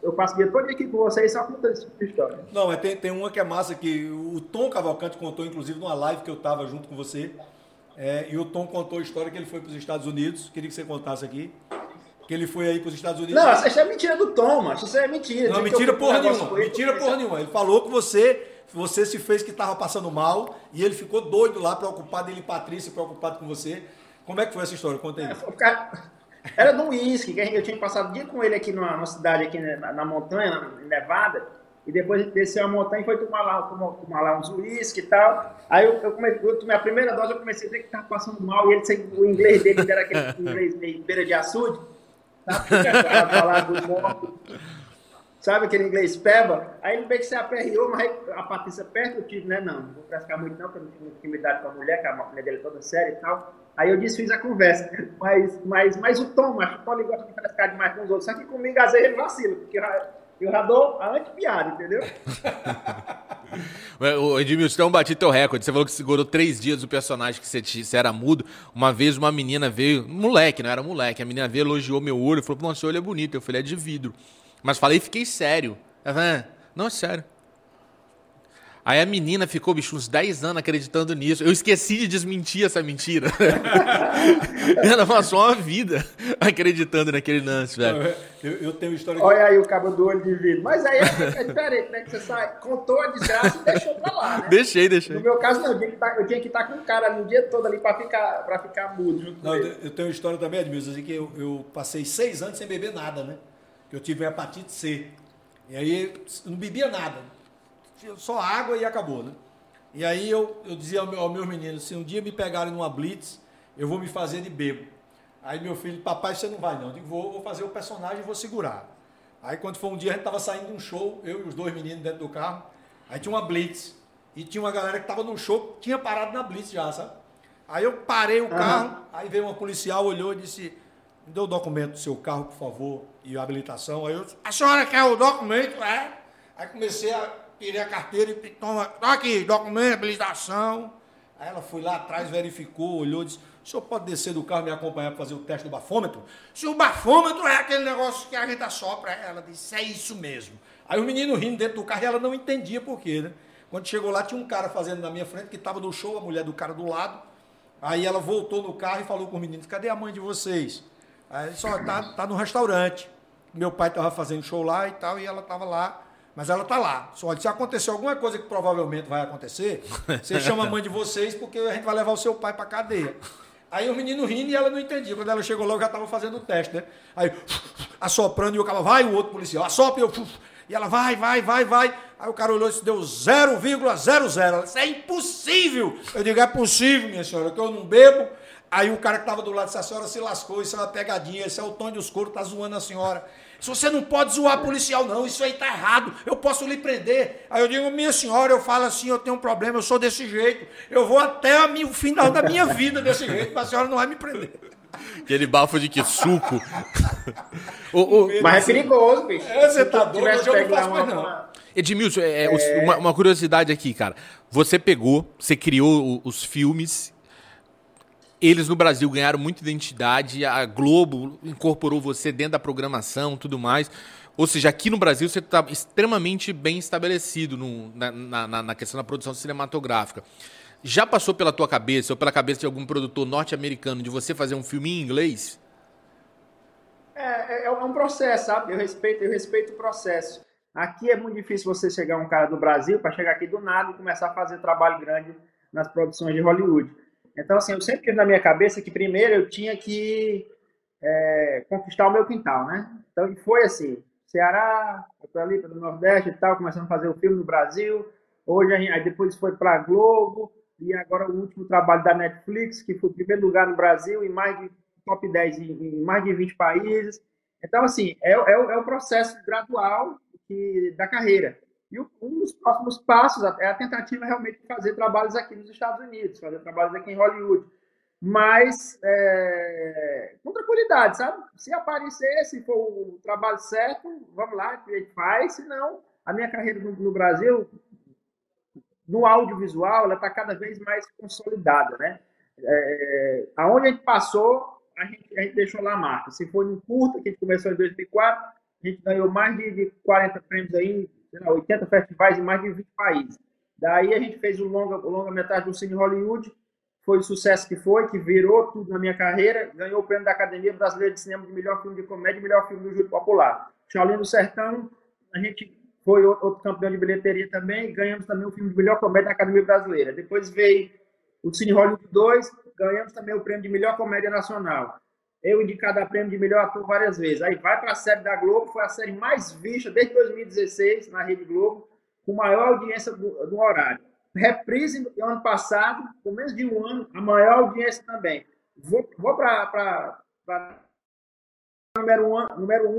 eu passo o dia todo aqui com vocês só contando esse tipo de história. Não, mas tem uma que é massa, que o Tom Cavalcante contou, inclusive, numa live que eu tava junto com você. E o Tom contou a história que ele foi para os Estados Unidos. Queria que você contasse aqui. Que ele foi aí para os Estados Unidos. Não, isso é mentira do Tom, macho. Isso é mentira. Não, mentira porra nenhuma. Ele falou que você se fez que tava passando mal e ele ficou doido lá, preocupado, ele e Patrícia, preocupado com você. Como é que foi essa história? Conta aí. Era do uísque, que eu tinha passado o dia com ele aqui numa cidade aqui na montanha, em Nevada, E depois a gente desceu a montanha e foi tomar lá uns uísque e tal. Aí eu tomei a primeira dose, eu comecei a ver que tava passando mal. E ele, o inglês dele, que era aquele inglês meio beira de açude, sabe? Falar do morto, sabe aquele inglês peba? Aí ele meio que se aperreou, mas a Patrícia perto, eu tive, né? Não vou praticar muito não, porque eu não tenho intimidade com a mulher, que a mulher dele é toda séria e tal. Aí eu desfiz a conversa, mas o Tom, acho que o Tom gosta de praticar demais com os outros. Só que comigo, às vezes, ele vacila, porque... Eu já dou a antipiada, entendeu? O Edmilson, então bati teu recorde. Você falou que segurou 3 dias o personagem que você era mudo. Uma vez uma menina veio, moleque, não era moleque, a menina veio, elogiou meu olho, falou, pô, seu olho é bonito. Eu falei, é de vidro. Mas falei, fiquei sério. Ela falou, não, é sério. Aí a menina ficou, bicho, uns 10 anos acreditando nisso. Eu esqueci de desmentir essa mentira. Ela passou uma vida acreditando naquele lance, velho. Eu tenho história... Olha aí o cabo do olho de vidro. Mas aí é diferente, né? Que você sai, contou a desgraça e deixou pra lá, né? Deixei. No meu caso, não. Eu tinha que estar com o cara ali, o dia todo ali pra ficar mudo junto com ele. Eu tenho história também, Edmilson, assim, que eu passei 6 anos sem beber nada, né? Eu tive hepatite C. E aí eu não bebia nada, só água e acabou, né? E aí eu dizia aos meus meninos, se um dia me pegarem numa blitz, eu vou me fazer de bebo. Aí meu filho, papai, você não vai não. Eu digo, vou fazer o personagem e vou segurar. Aí quando foi um dia, a gente tava saindo de um show, eu e os 2 meninos dentro do carro, aí tinha uma blitz, e tinha uma galera que tava num show, tinha parado na blitz já, sabe? Aí eu parei o carro, aí veio uma policial, olhou e disse, me dê o documento do seu carro, por favor, e a habilitação. Aí eu disse, a senhora quer o documento? É. Aí comecei a... Tirei a carteira e toma aqui, documento, habilitação. Aí ela foi lá atrás, verificou, olhou e disse, o senhor pode descer do carro e me acompanhar para fazer o teste do bafômetro? Se o bafômetro é aquele negócio que a gente assopra, ela disse, é isso mesmo. Aí o menino rindo dentro do carro e ela não entendia por quê, né? Quando chegou lá, tinha um cara fazendo na minha frente que estava no show, a mulher do cara do lado. Aí ela voltou no carro e falou com o menino, cadê a mãe de vocês? Aí ele só tá no restaurante. Meu pai estava fazendo show lá e tal, e ela estava lá. Mas ela tá lá. Só, olha, se acontecer alguma coisa que provavelmente vai acontecer, você chama a mãe de vocês porque a gente vai levar o seu pai pra cadeia. Aí o menino rindo e ela não entendia. Quando ela chegou logo, já tava fazendo o teste, né? Aí, assoprando, e o cara, vai, o outro policial, assopra, e ela, vai. Aí o cara olhou e disse, deu 0,00. Ela disse, é impossível. Eu digo, é possível, minha senhora, que eu não bebo. Aí o cara que tava do lado disse, a senhora se lascou, isso é uma pegadinha, esse é o Tom de Oscuro, tá zoando a senhora. Se você não pode zoar policial, não, isso aí tá errado, eu posso lhe prender. Aí eu digo, minha senhora, eu falo assim, eu tenho um problema, eu sou desse jeito, eu vou até o final da minha vida desse jeito, mas a senhora não vai me prender. Aquele bafo de que suco. Mas é perigoso, bicho. É, você tá doido, eu não faço mais não. Edmilson, uma curiosidade aqui, cara. Você pegou, você criou os filmes... Eles no Brasil ganharam muita identidade, a Globo incorporou você dentro da programação e tudo mais. Ou seja, aqui no Brasil você está extremamente bem estabelecido na questão da produção cinematográfica. Já passou pela tua cabeça ou pela cabeça de algum produtor norte-americano de você fazer um filme em inglês? É um processo, sabe? Eu respeito o processo. Aqui é muito difícil você chegar um cara do Brasil para chegar aqui do nada e começar a fazer trabalho grande nas produções de Hollywood. Então, assim, eu sempre tive na minha cabeça que primeiro eu tinha que conquistar o meu quintal, né? Então, foi assim, Ceará, eu tô ali pelo Nordeste e tal, começando a fazer o filme no Brasil. Aí depois foi para a Globo, e agora o último trabalho da Netflix, que foi o primeiro lugar no Brasil, em mais de top 10 em mais de 20 países. Então, assim, é um processo gradual da carreira. E um dos próximos passos é a tentativa realmente de fazer trabalhos aqui nos Estados Unidos, fazer trabalhos aqui em Hollywood. Mas com tranquilidade, sabe? Se aparecer, se for o trabalho certo, vamos lá, que a gente faz. Se não, a minha carreira no Brasil, no audiovisual, ela está cada vez mais consolidada, né? Aonde a gente passou, a gente deixou lá a marca. Se foi no curta, que a gente começou em 2004, a gente ganhou mais de 40 prêmios aí, 80 festivais em mais de 20 países. Daí a gente fez o longa-metragem do Cine Holliúdy, foi o sucesso que foi, que virou tudo na minha carreira, ganhou o prêmio da Academia Brasileira de Cinema de melhor filme de comédia e melhor filme do Júri Popular. Shaolin do Sertão, a gente foi outro campeão de bilheteria também, ganhamos também o filme de melhor comédia da Academia Brasileira. Depois veio o Cine Holliúdy 2, ganhamos também o prêmio de melhor comédia nacional. eu indicado a prêmio de melhor ator várias vezes. Aí vai para a série da Globo, foi a série mais vista desde 2016 na Rede Globo, com maior audiência do horário. Reprise ano passado, com menos de um ano, a maior audiência também. Vou para número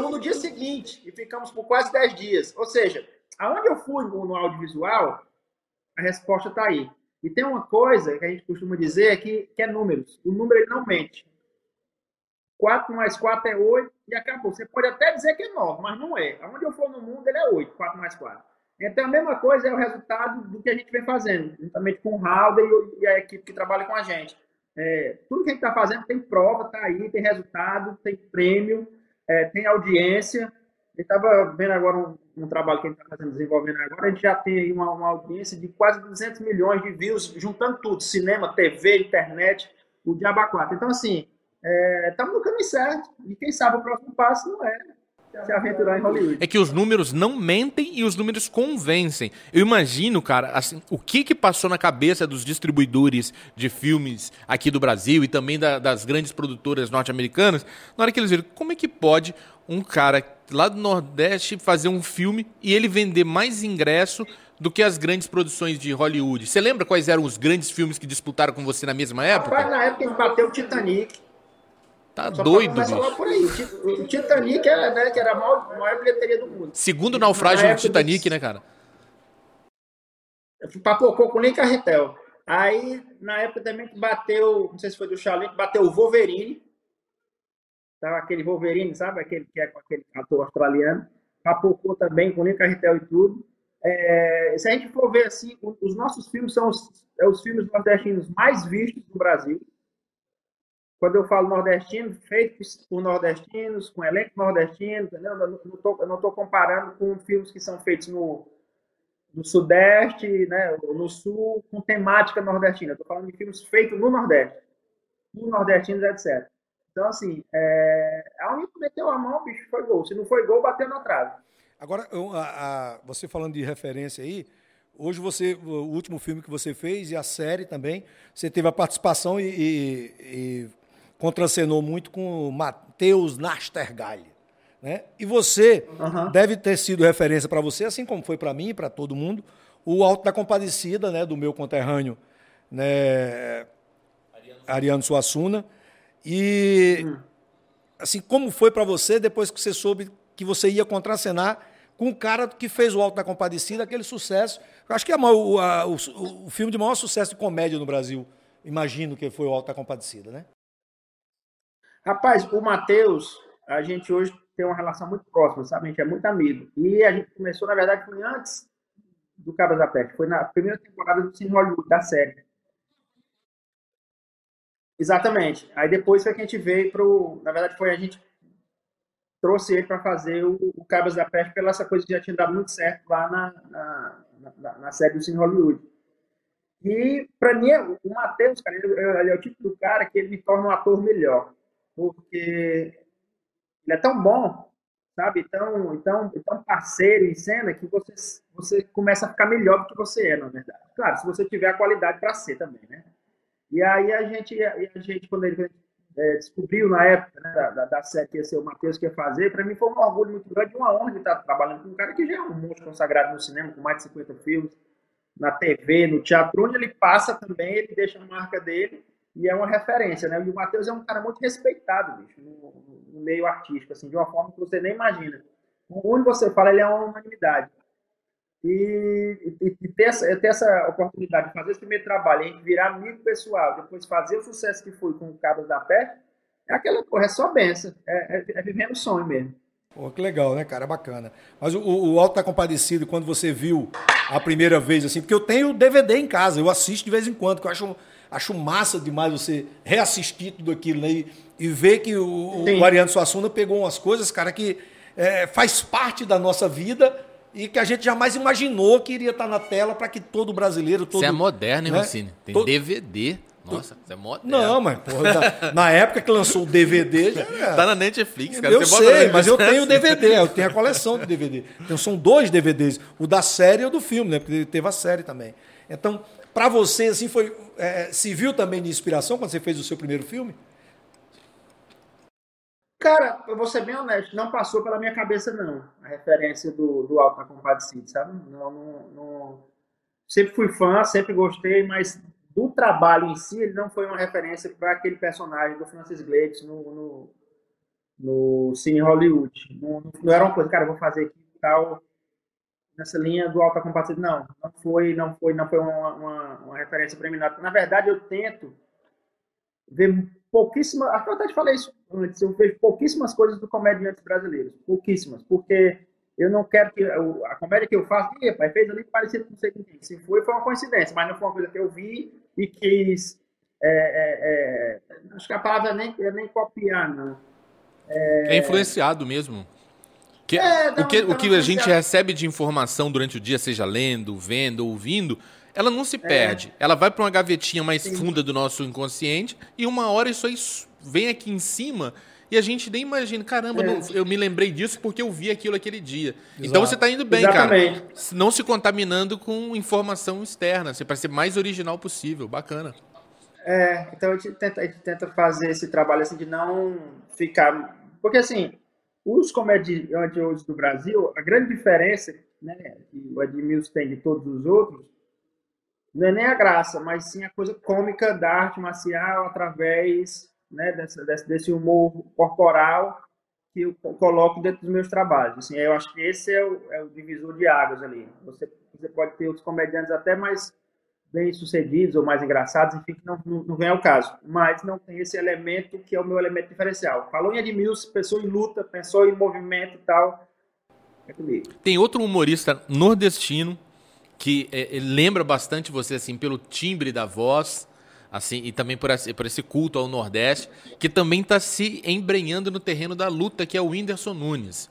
um no dia seguinte, e ficamos por quase 10 dias. Ou seja, aonde eu fui no audiovisual, a resposta está aí. E tem uma coisa que a gente costuma dizer que é números. O número ele não mente. 4 mais 4 é 8 e acabou. Você pode até dizer que é 9, mas não é. Aonde eu for no mundo, ele é 8, 4 mais 4. Então, a mesma coisa é o resultado do que a gente vem fazendo, juntamente com o Halder e a equipe que trabalha com a gente. Tudo que a gente está fazendo tem prova, está aí, tem resultado, tem prêmio, tem audiência. Eu estava vendo agora um trabalho que a gente está desenvolvendo agora, a gente já tem aí uma audiência de quase 200 milhões de views, juntando tudo, cinema, TV, internet, o diabo a quatro. Então, assim, estamos no caminho certo, e quem sabe o próximo passo não é se aventurar em Hollywood. É que os números não mentem e os números convencem. Eu imagino, cara, assim, o que passou na cabeça dos distribuidores de filmes aqui do Brasil e também das grandes produtoras norte-americanas, na hora que eles viram, como é que pode um cara lá do Nordeste fazer um filme e ele vender mais ingresso do que as grandes produções de Hollywood? Você lembra quais eram os grandes filmes que disputaram com você na mesma época? Rapaz, na época ele bateu o Titanic. Tá só doido, bicho. O Titanic era, né, que era a maior bilheteria do mundo. Segundo naufrágio do Titanic, né, cara? Papocou com nem carretel. Aí, na época também que bateu, não sei se foi do Shaolin, bateu o Wolverine. Tava aquele Wolverine, sabe? Aquele que é com aquele ator australiano. Papocou também com Nick Carretel e tudo. Se a gente for ver assim, os nossos filmes são os filmes nordestinos mais vistos do Brasil. Quando eu falo nordestino, feitos por nordestinos, com elenco nordestino, entendeu? Eu não estou comparando com filmes que são feitos no Sudeste, né? No Sul, com temática nordestina. Estou falando de filmes feitos no Nordeste, com nordestinos, etc. Então, assim, a única que meteu a mão, bicho, foi gol. Se não foi gol, bateu na trave. Agora, você falando de referência aí, hoje o último filme que você fez e a série também, você teve a participação e contracenou muito com o Matheus Nachtergaele, né? E você deve ter sido referência para você, assim como foi para mim e para todo mundo, o Auto da Compadecida, né, do meu conterrâneo, né, Ariano Suassuna. E, assim, como foi para você depois que você soube que você ia contracenar com o cara que fez o Auto da Compadecida, aquele sucesso? Eu acho que é o filme de maior sucesso de comédia no Brasil, imagino que foi o Auto da Compadecida, né? Rapaz, o Matheus, a gente hoje tem uma relação muito próxima, sabe? A gente é muito amigo. E a gente começou, na verdade, foi antes do Cabras da Peste. Foi na primeira temporada do Cine Holliúdy, da série. Exatamente. Aí depois foi que a gente veio pro... Na verdade, foi a gente trouxe ele para fazer o Cabras da Peste pela essa coisa que já tinha dado muito certo lá na série do Cine Holliúdy. E, para mim, o Matheus, cara, ele é o tipo do cara que ele me torna um ator melhor. Porque ele é tão bom, sabe? Tão parceiro em cena que você começa a ficar melhor do que você é, na verdade. Claro, se você tiver a qualidade para ser também, né? E aí a gente quando ele descobriu na época, né, da série que ia ser o Matheus que ia fazer, para mim foi um orgulho muito grande e uma honra de estar trabalhando com um cara que já é um monstro consagrado no cinema, com mais de 50 filmes, na TV, no teatro, onde ele passa também, ele deixa a marca dele e é uma referência, né? E o Matheus é um cara muito respeitado, bicho, no meio artístico, assim, de uma forma que você nem imagina. Onde você fala, ele é uma unanimidade. E ter essa oportunidade de fazer esse primeiro trabalho, a gente virar amigo pessoal, depois fazer o sucesso que foi com o Cabras da Peste, é aquela coisa, é só benção, é vivendo o sonho mesmo. Pô, que legal, né, cara? Bacana. Mas o Auto da Compadecida, quando você viu a primeira vez, assim, porque eu tenho o DVD em casa, eu assisto de vez em quando, que eu acho massa demais você reassistir tudo aquilo, né, e ver que o Ariano Suassuna pegou umas coisas, cara, que faz parte da nossa vida, e que a gente jamais imaginou que iria estar na tela para que todo brasileiro... Você é moderno, hein, Rossini? Tem DVD. Nossa, você é moderno. Não, mas porra, na época que lançou o DVD... Já era. Tá na Netflix, cara. Eu sei, mas eu tenho o DVD. Eu tenho a coleção de DVD. Então, são 2 DVDs. O da série e o do filme, né? Porque teve a série também. Então, Para você, assim, foi, se viu também de inspiração quando você fez o seu primeiro filme? Cara, eu vou ser bem honesto, não passou pela minha cabeça, não. A referência do Auto da Compadecida, sabe? Não, sempre fui fã, sempre gostei, mas do trabalho em si, ele não foi uma referência para aquele personagem do Francis Glades no Cine Holliúdy. Não era uma coisa, cara, eu vou fazer aqui e tal, nessa linha do Auto da Compadecida. Não foi uma referência premiada. Na verdade, eu tento ver pouquíssimas... Acho que eu até te falei isso antes. Eu vejo pouquíssimas coisas do comediante brasileiro. Pouquíssimas. Porque eu não quero que... A comédia que eu faço... fez ali parecido com não sei quem. Se foi uma coincidência. Mas não foi uma coisa que eu vi e quis... acho que a palavra nem copiar, não. É influenciado mesmo. O que a gente recebe de informação durante o dia, seja lendo, vendo, ouvindo, ela não se perde. Ela vai para uma gavetinha mais funda do nosso inconsciente e uma hora isso aí vem aqui em cima e a gente nem imagina. Caramba, eu me lembrei disso porque eu vi aquilo aquele dia. Exato. Então você está indo bem, exatamente, cara. Não se contaminando com informação externa. Você vai ser mais original possível. Bacana. Então a gente tenta fazer esse trabalho assim de não ficar... Porque assim... Os comediantes hoje do Brasil, a grande diferença, né, que o Edmilson tem de todos os outros, não é nem a graça, mas sim a coisa cômica da arte marcial através, né, desse humor corporal que eu coloco dentro dos meus trabalhos. Assim, eu acho que esse é o divisor de águas ali. Você pode ter os comediantes até mais bem-sucedidos ou mais engraçados, enfim, que não vem ao caso. Mas não tem esse elemento que é o meu elemento diferencial. Falou em Edmilson, pensou em luta, pensou em movimento e tal. É comigo. Tem outro humorista nordestino que lembra bastante você, assim, pelo timbre da voz, assim, e também por esse culto ao Nordeste, que também está se embrenhando no terreno da luta, que é o Whindersson Nunes.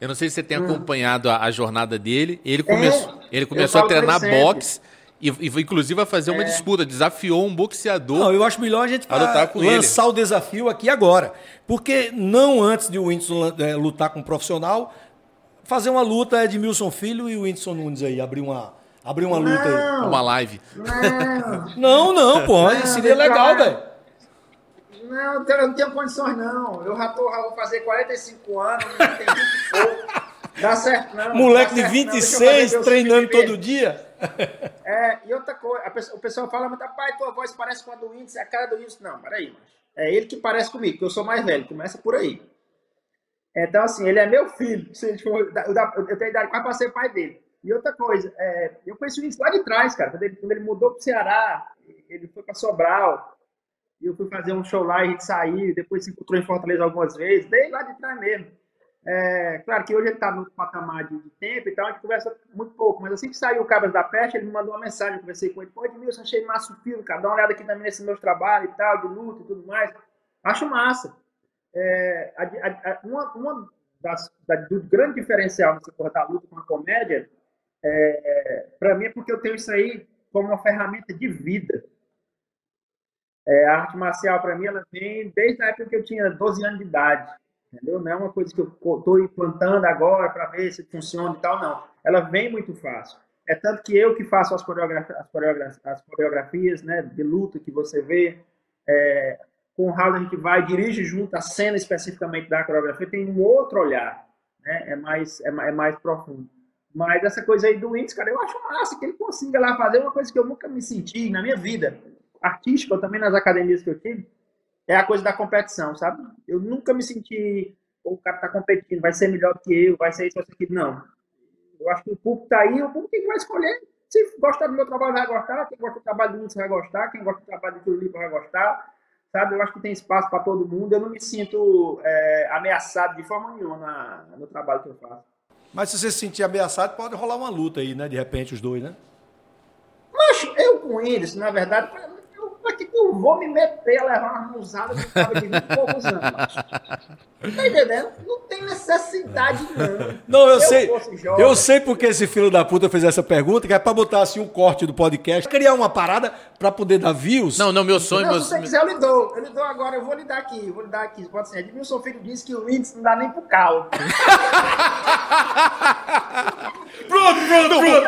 Eu não sei se você tem acompanhado a jornada dele. Ele começou a treinar boxe. E inclusive vai fazer uma disputa, desafiou um boxeador. Não, eu acho melhor a gente lançar ele. O desafio aqui agora. Porque não antes de o Whindersson lutar com um profissional, fazer uma luta Edmilson Filho e o Whindersson Nunes aí, abrir uma luta aí. Uma live. Não, pô, não, seria legal, velho. Não, eu não tenho condições, não. Eu já vou fazer 45 anos, não tenho muito pouco. Dá certo, não. Moleque de 26 treinando todo dia. E outra coisa, o pessoal fala, mas rapaz, tua voz parece com a do Whindersson, a cara do Whindersson. Não, peraí, mano. É ele que parece comigo, porque eu sou mais velho. Começa por aí. Então, assim, ele é meu filho. Eu tenho idade quase para ser pai dele. E outra coisa, eu conheci o Whindersson lá de trás, cara. Quando ele mudou pro Ceará, ele foi para Sobral. E eu fui fazer um show lá e a gente saiu. Depois se encontrou em Fortaleza algumas vezes. Desde lá de trás mesmo. Claro que hoje ele está no patamar de tempo e tal, a gente conversa muito pouco, mas assim que saiu o Cabras da Peste, ele me mandou uma mensagem, eu conversei com ele, pô, Edmilson, achei massa o filme, cara, dá uma olhada aqui também nesses meus trabalhos e tal, de luta e tudo mais, acho massa. Do grande diferencial nessa porra da luta com a comédia, para mim é porque eu tenho isso aí como uma ferramenta de vida. A arte marcial, para mim, ela vem desde a época que eu tinha 12 anos de idade. Entendeu? Não é uma coisa que eu estou implantando agora para ver se funciona e tal, não. Ela vem muito fácil. É tanto que eu que faço as coreografias, né, de luta que você vê. Com o Halder a gente vai, dirige junto a cena especificamente da coreografia, tem um outro olhar, né? É mais profundo. Mas essa coisa aí do Whindersson, cara, eu acho massa que ele consiga lá fazer uma coisa que eu nunca me senti na minha vida artística, ou também nas academias que eu tive. É a coisa da competição, sabe? Eu nunca me senti, o cara tá competindo, vai ser melhor do que eu, vai ser isso, vai ser aquilo. Não. Eu acho que o público tá aí, o público vai escolher. Se gostar do meu trabalho, vai gostar. Quem gosta do trabalho do Lúcio vai gostar. Quem gosta do trabalho do Tulipo vai gostar. Sabe? Eu acho que tem espaço para todo mundo. Eu não me sinto ameaçado de forma nenhuma no trabalho que eu faço. Mas se você se sentir ameaçado, pode rolar uma luta aí, né? De repente, os dois, né? Mas eu com eles, na verdade... que eu vou me meter a levar uma musada de um cara de 20 e poucos anos. Tá entendendo? Não tem necessidade, não. Não, eu sei. Eu sei porque esse filho da puta fez essa pergunta, que é pra botar assim um corte do podcast, criar uma parada pra poder dar views. Não, meu sonho... Não, se você quiser, eu lhe dou. Eu lhe dou agora, eu vou lhe dar aqui. Pode ser. Edmilson Filho disse que o Whindersson não dá nem pro carro. Pronto.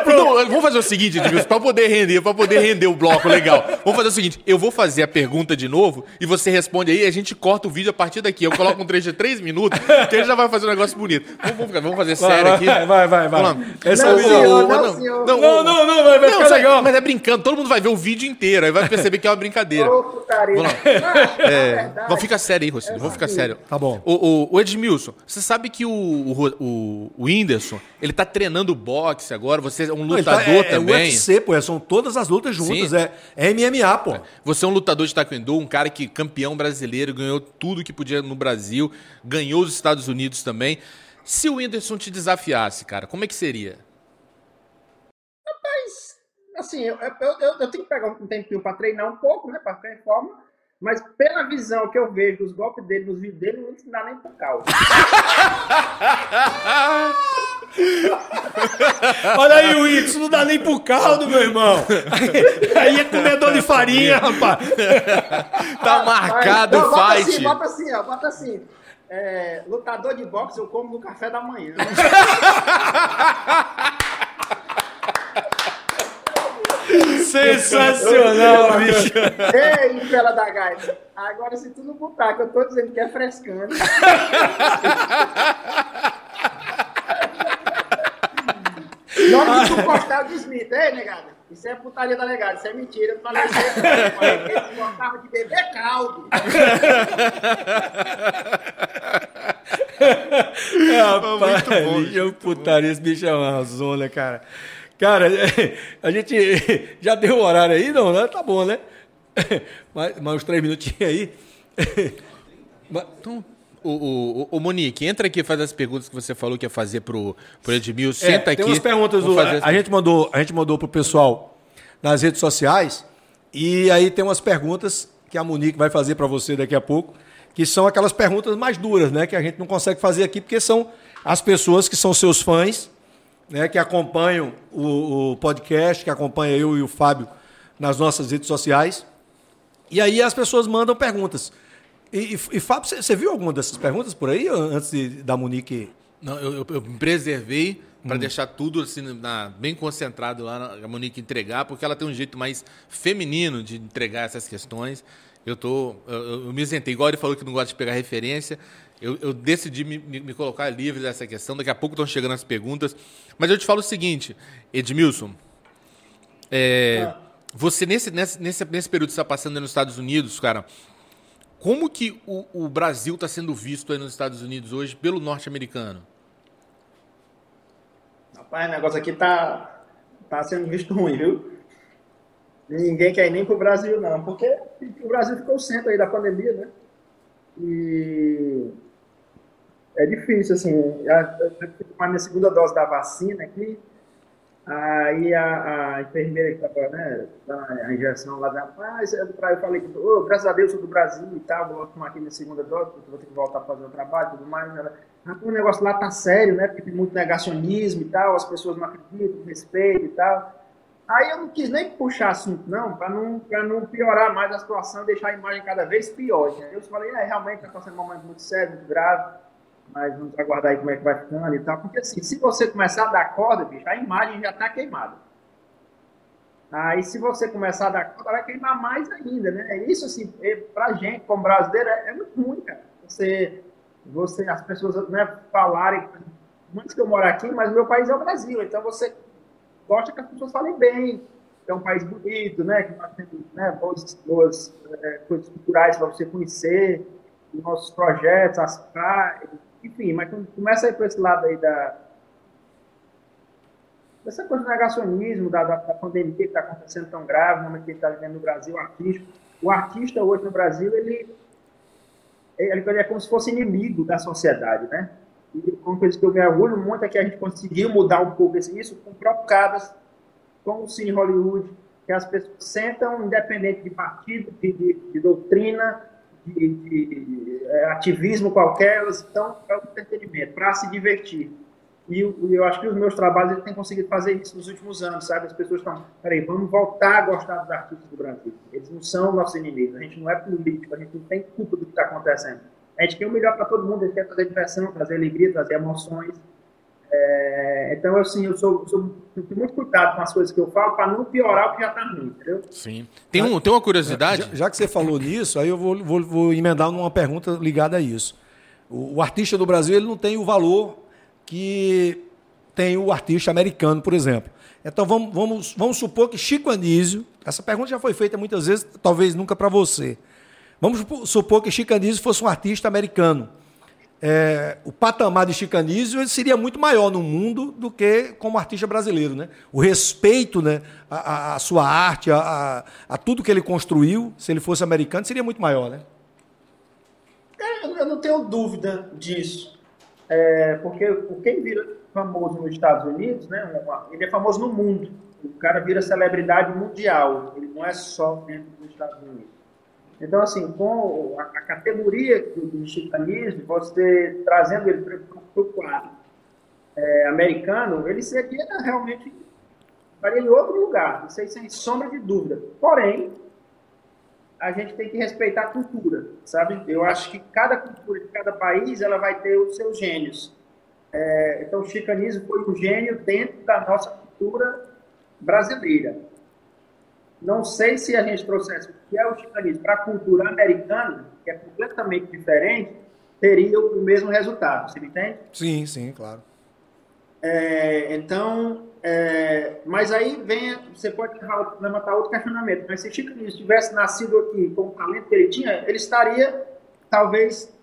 Não, vamos fazer o seguinte, Edmilson, pra poder render o bloco legal. Vamos fazer o seguinte, eu vou fazer a pergunta de novo e você responde aí, a gente corta o vídeo a partir daqui. Eu coloco um trecho de 3 minutos, que ele já vai fazer um negócio bonito. Vamos fazer sério aqui. Vai. Não, vai ficar legal. Mas é brincando, todo mundo vai ver o vídeo inteiro, aí vai perceber que é uma brincadeira. Fica sério aí, Rossini, vou ficar sério. Tá bom. O Edmilson, você sabe que o Whindersson, ele tá treinando boxe agora, você é um lutador também. É UFC, pô, são todas as lutas juntas, é MMA, pô. Você é um lutador de taekwondo, um cara que campeão brasileiro, ganhou tudo que podia no Brasil, ganhou os Estados Unidos também. Se o Whindersson te desafiasse, cara, como é que seria? Rapaz, assim, eu tenho que pegar um tempinho pra treinar um pouco, né, pra ficar em forma. Mas pela visão que eu vejo dos golpes dele, nos vídeos dele, não dá nem pro caldo. Olha aí, Whindersson, não dá nem pro caldo, meu irmão. Aí é comedor de farinha, rapaz. Tá marcado o fight. Bota assim. Lutador de boxe, eu como no café da manhã. Sensacional, bicho. Ei, fela da gaita. Agora, se tu não botar, que eu tô dizendo que é frescando. Não, se tu postar, eu desmito. Ei, negada. Isso é putaria da negada. Isso é mentira. Eu falei isso. Eles gostavam de beber caldo. Rapaz, muito bom. Bicho, putaria, esse bicho é uma zona, cara. Cara, a gente já deu o horário aí, não, né? Tá bom, né? Mas uns 3 minutinhos aí. Então, o Monique, entra aqui e faz as perguntas que você falou que ia fazer pro Edmilson. Senta aqui. Tem umas perguntas. A gente mandou pro pessoal nas redes sociais e aí tem umas perguntas que a Monique vai fazer para você daqui a pouco, que são aquelas perguntas mais duras, né? Que a gente não consegue fazer aqui porque são as pessoas que são seus fãs, né, que acompanham o podcast, que acompanha eu e o Fábio nas nossas redes sociais. E aí as pessoas mandam perguntas. E Fábio, você viu alguma dessas perguntas por aí, antes da Monique? Não, eu me preservei para deixar tudo assim, bem concentrado lá na Monique entregar, porque ela tem um jeito mais feminino de entregar essas questões. Eu me isentei, igual ele falou que não gosta de pegar referência. Eu decidi me colocar livre dessa questão. Daqui a pouco estão chegando as perguntas. Mas eu te falo o seguinte, Edmilson. Você, nesse período que você está passando aí nos Estados Unidos, cara, como que o Brasil está sendo visto aí nos Estados Unidos hoje pelo norte-americano? Rapaz, o negócio aqui tá sendo visto ruim, viu? Ninguém quer ir nem pro Brasil, não. Porque o Brasil ficou o centro aí da pandemia, né? E é difícil, assim, eu tive que tomar minha segunda dose da vacina aqui, aí a enfermeira que estava, né, a injeção lá da paz, eu falei, graças a Deus, sou do Brasil e tal, vou tomar aqui minha segunda dose, porque vou ter que voltar para fazer o trabalho e tudo mais, ela, o negócio lá tá sério, né, porque tem muito negacionismo e tal, as pessoas não acreditam, respeito e tal. Aí eu não quis nem puxar assunto, não, para não piorar mais a situação, deixar a imagem cada vez pior. Né? Eu falei, realmente está sendo um momento muito sério, muito grave, mas vamos aguardar aí como é que vai ficando e tal. Porque assim, se você começar a dar corda, bicho, a imagem já está queimada. Aí se você começar a dar corda, vai queimar mais ainda, né? Isso, assim, pra gente, como brasileiro, é muito ruim, cara. As pessoas, né, falarem, antes que eu morar aqui, mas meu país é o Brasil, então você gosta que as pessoas falem bem, que é um país bonito, né, que nós temos, né, boas coisas culturais para você conhecer, nossos projetos, as praias, enfim, mas quando começa a ir para esse lado aí dessa coisa do negacionismo, da pandemia que está acontecendo tão grave, no momento que a gente está vivendo no Brasil, o artista hoje no Brasil, ele é como se fosse inimigo da sociedade, né? E uma coisa que eu me orgulho muito é que a gente conseguiu mudar um pouco isso com trocadas, com o Cine Holliúdy, que as pessoas sentam, independente de partido, de doutrina, de ativismo qualquer, elas estão para o entretenimento, para se divertir. E eu acho que os meus trabalhos têm conseguido fazer isso nos últimos anos, sabe? As pessoas estão, peraí, vamos voltar a gostar dos artistas do Brasil. Eles não são nossos inimigos, a gente não é político, a gente não tem culpa do que está acontecendo. A gente quer o melhor para todo mundo, a gente quer trazer diversão, trazer alegria, trazer emoções. Então, assim, eu sou muito cuidado com as coisas que eu falo para não piorar o que já está ruim, entendeu? Sim. Tem uma curiosidade? Já que você falou nisso, aí eu vou emendar numa pergunta ligada a isso. O artista do Brasil, ele não tem o valor que tem o artista americano, por exemplo. Então, vamos supor que Chico Anysio... Essa pergunta já foi feita muitas vezes, talvez nunca para você. Vamos supor que Chico Anysio fosse um artista americano. O patamar de Chico Anysio seria muito maior no mundo do que como artista brasileiro, né? O respeito, né, à sua arte, a tudo que ele construiu, se ele fosse americano, seria muito maior, né? Eu não tenho dúvida disso. Porque quem vira famoso nos Estados Unidos, né, ele é famoso no mundo. O cara vira celebridade mundial. Ele não é só dentro dos Estados Unidos. Então, assim, com a categoria do Chico Anysio, você trazendo ele para o quadro americano, ele seria realmente, estaria em outro lugar, isso aí sem sombra de dúvida. Porém, a gente tem que respeitar a cultura, sabe? Eu acho que cada cultura de cada país, ela vai ter os seus gênios. Então, Chico Anysio foi um gênio dentro da nossa cultura brasileira. Não sei se a gente trouxesse o que é o Chico Anysio para a cultura americana, que é completamente diferente, teria o mesmo resultado, você me entende? Sim, sim, claro. Mas aí vem, você pode levantar outro questionamento, mas se o Chico Anysio tivesse nascido aqui com o talento que ele tinha, ele estaria, talvez,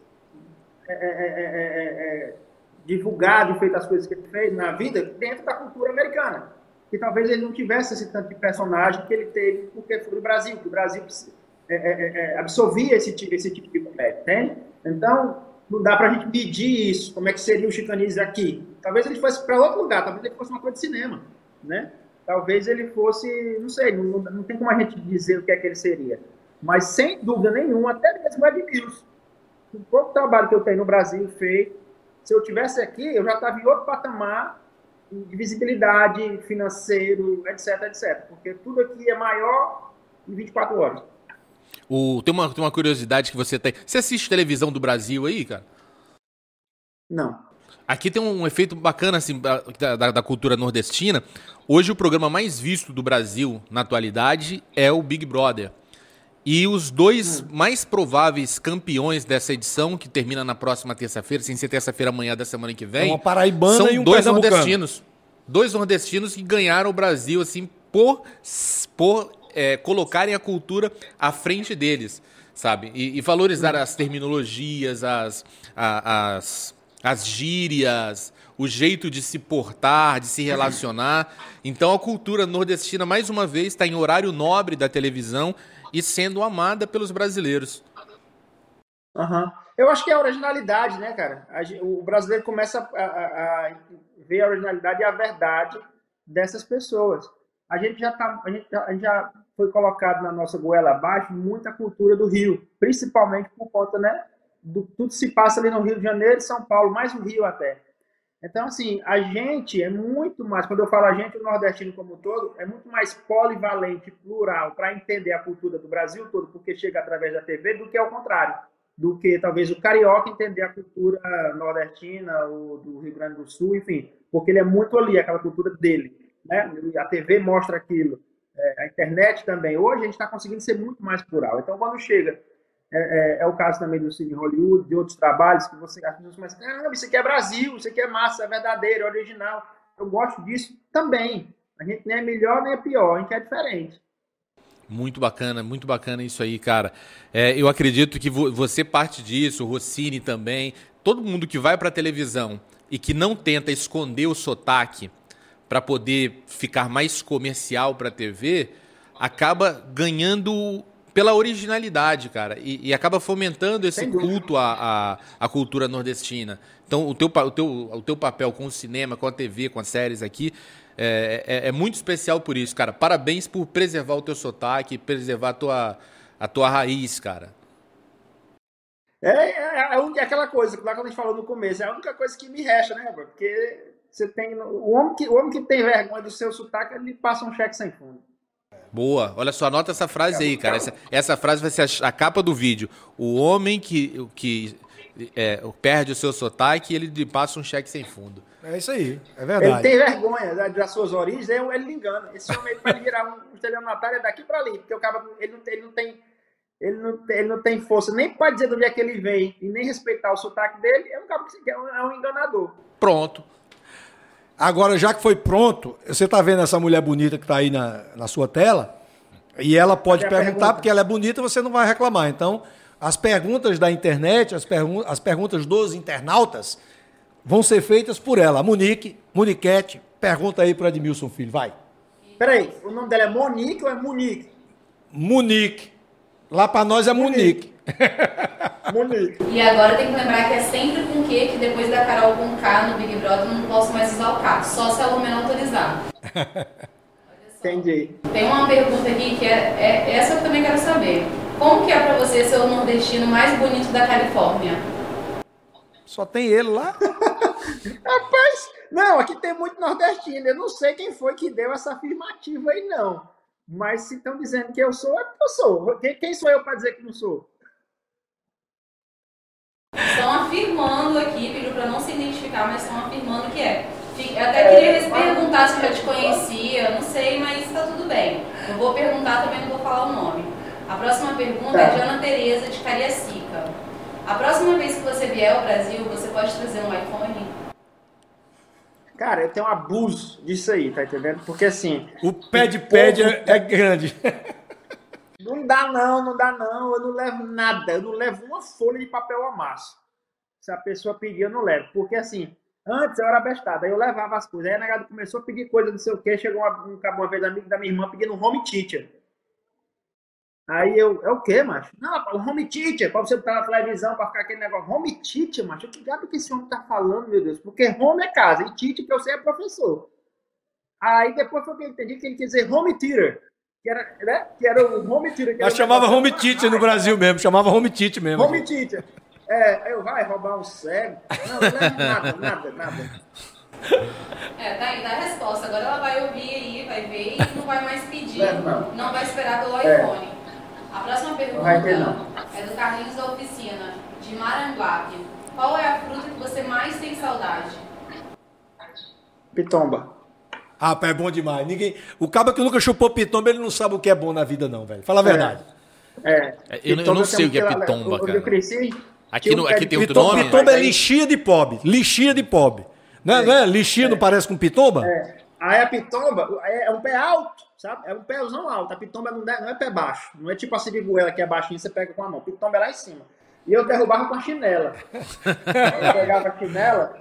divulgado, feito as coisas que ele fez na vida, dentro da cultura americana. Que talvez ele não tivesse esse tanto de personagem que ele teve, porque foi do Brasil, que o Brasil absorvia esse tipo de comédia, entende? Então, não dá para a gente medir isso, como é que seria o Chico Anysio aqui. Talvez ele fosse para outro lugar, talvez ele fosse uma coisa de cinema, né? Talvez ele fosse, não sei, não tem como a gente dizer o que é que ele seria. Mas, sem dúvida nenhuma, até mesmo o Edmilson, o pouco trabalho que eu tenho no Brasil feito, se eu estivesse aqui, eu já estava em outro patamar, de visibilidade, financeiro, etc, etc. Porque tudo aqui é maior em 24 horas. Tem uma curiosidade que você tem. Você assiste televisão do Brasil aí, cara? Não. Aqui tem um efeito bacana, assim, da cultura nordestina. Hoje o programa mais visto do Brasil, na atualidade, é o Big Brother. E os dois mais prováveis campeões dessa edição, que termina na próxima terça-feira, sem ser terça-feira amanhã da semana que vem, uma paraibana são e um dois nordestinos. Dois nordestinos que ganharam o Brasil, assim, por colocarem a cultura à frente deles, sabe? E valorizar as terminologias, as gírias, o jeito de se portar, de se relacionar. Então a cultura nordestina, mais uma vez, está em horário nobre da televisão e sendo amada pelos brasileiros. Uhum. Eu acho que é a originalidade, né, cara? O brasileiro começa a ver a originalidade e a verdade dessas pessoas. A gente já foi colocado na nossa goela abaixo muita cultura do Rio, principalmente por conta, né, tudo se passa ali no Rio de Janeiro, São Paulo, mais o Rio até. Então, assim, a gente é muito mais, quando eu falo a gente, o nordestino como um todo, é muito mais polivalente, plural, para entender a cultura do Brasil todo, porque chega através da TV, do que ao contrário, do que talvez o carioca entender a cultura nordestina, ou do Rio Grande do Sul, enfim, porque ele é muito ali, aquela cultura dele, né? A TV mostra aquilo, a internet também. Hoje a gente está conseguindo ser muito mais plural. Então, quando chega, é o caso também do Cine Holliúdy, de outros trabalhos, que as pessoas começam a dizer, isso aqui é Brasil, isso aqui é massa, é verdadeiro, é original. Eu gosto disso também. A gente nem é melhor, nem é pior, a gente é diferente. Muito bacana isso aí, cara. Eu acredito que você parte disso, o Rossini também, todo mundo que vai para a televisão e que não tenta esconder o sotaque para poder ficar mais comercial para a TV, acaba ganhando pela originalidade, cara, e acaba fomentando esse culto à cultura nordestina. Então, o teu papel com o cinema, com a TV, com as séries aqui, é muito especial por isso, cara. Parabéns por preservar o teu sotaque, preservar a tua raiz, cara. Aquela coisa, lá que a gente falou no começo, é a única coisa que me resta, né, bro? Porque você tem, o homem que tem vergonha do seu sotaque, ele passa um cheque sem fundo. Boa. Olha só, anota essa frase aí, cara. Essa frase vai ser a capa do vídeo. O homem que perde o seu sotaque, ele lhe passa um cheque sem fundo. É isso aí, é verdade. Ele tem vergonha das suas origens, ele me engana. Esse homem ele vai virar um estelionatário daqui para ali, porque o cara ele não tem força nem para dizer de onde é que ele vem e nem respeitar o sotaque dele. É um cara que é um enganador. Pronto. Agora, já que foi pronto, você está vendo essa mulher bonita que está aí na sua tela, e ela pode perguntar, porque ela é bonita, você não vai reclamar. Então, as perguntas da internet, as perguntas dos internautas, vão ser feitas por ela. Moniquete, pergunta aí para Edmilson Filho, vai. Peraí, o nome dela é Monique ou é Monique? Monique. Lá para nós é Monique. Monique. E agora tem que lembrar que é sempre com o quê? Que depois da Carol com K no Big Brother eu não posso mais usar o K, só se a Lumena autorizar. Entendi. Tem uma pergunta aqui que é essa eu também quero saber. Como que é para você ser o nordestino mais bonito da Califórnia? Só tem ele lá? Rapaz, não, aqui tem muito nordestino. Eu não sei quem foi que deu essa afirmativa aí, não. Mas se estão dizendo que eu sou, é porque eu sou. Quem sou eu para dizer que não sou? Estão afirmando aqui, pediu para não se identificar, mas estão afirmando que é. Eu até queria eles perguntar se eu já te conhecia, não sei, mas está tudo bem. Eu vou perguntar, também não vou falar o nome. A próxima pergunta é de Ana Tereza, de Cariacica. A próxima vez que você vier ao Brasil, você pode trazer um iPhone? Cara, eu tenho um abuso disso aí, tá entendendo? Porque assim... O pad é grande. Não dá não. Eu não levo nada. Eu não levo uma folha de papel amasso. Se a pessoa pedir, eu não levo. Porque assim, antes eu era bestada. Aí eu levava as coisas. Aí a negada começou a pedir coisa, não sei o quê. Chegou uma vez amigo da minha irmã pedindo um home teacher. Aí eu... É o quê, macho? Não, o home teacher. Pra você botar na televisão, pra ficar aquele negócio. Home teacher, macho? Que diabo que esse homem tá falando, meu Deus? Porque home é casa. E teacher, que eu sei, é professor. Aí depois foi que eu entendi que ele quer dizer home theater. Que era o home teacher. Mas chamava home teacher no Brasil mesmo. Chamava home teacher mesmo. Home teacher. É, eu vai roubar um cego. Não, nada. Tá aí, dá a resposta. Agora ela vai ouvir aí, vai ver e não vai mais pedir. Não vai esperar pelo iPhone. A próxima pergunta é do Carlinhos da Oficina, de Maranguape. Qual é a fruta que você mais tem saudade? Pitomba. Rapaz, é bom demais. O cabo que nunca chupou pitomba, ele não sabe o que é bom na vida, não, velho. Fala a verdade. Eu não sei o que é pitomba, cara. Eu cresci. Aqui tem outro nome? Pitomba é lixia de pobre. Lixia de pobre. Não é? Lixia não parece com pitomba? Aí a pitomba é um pé alto, sabe? É um pézão alto. A pitomba não é pé baixo. Não é tipo a siriguela que é baixinha, você pega com a mão. A pitomba é lá em cima. E eu derrubava com a chinela. Eu pegava a chinela,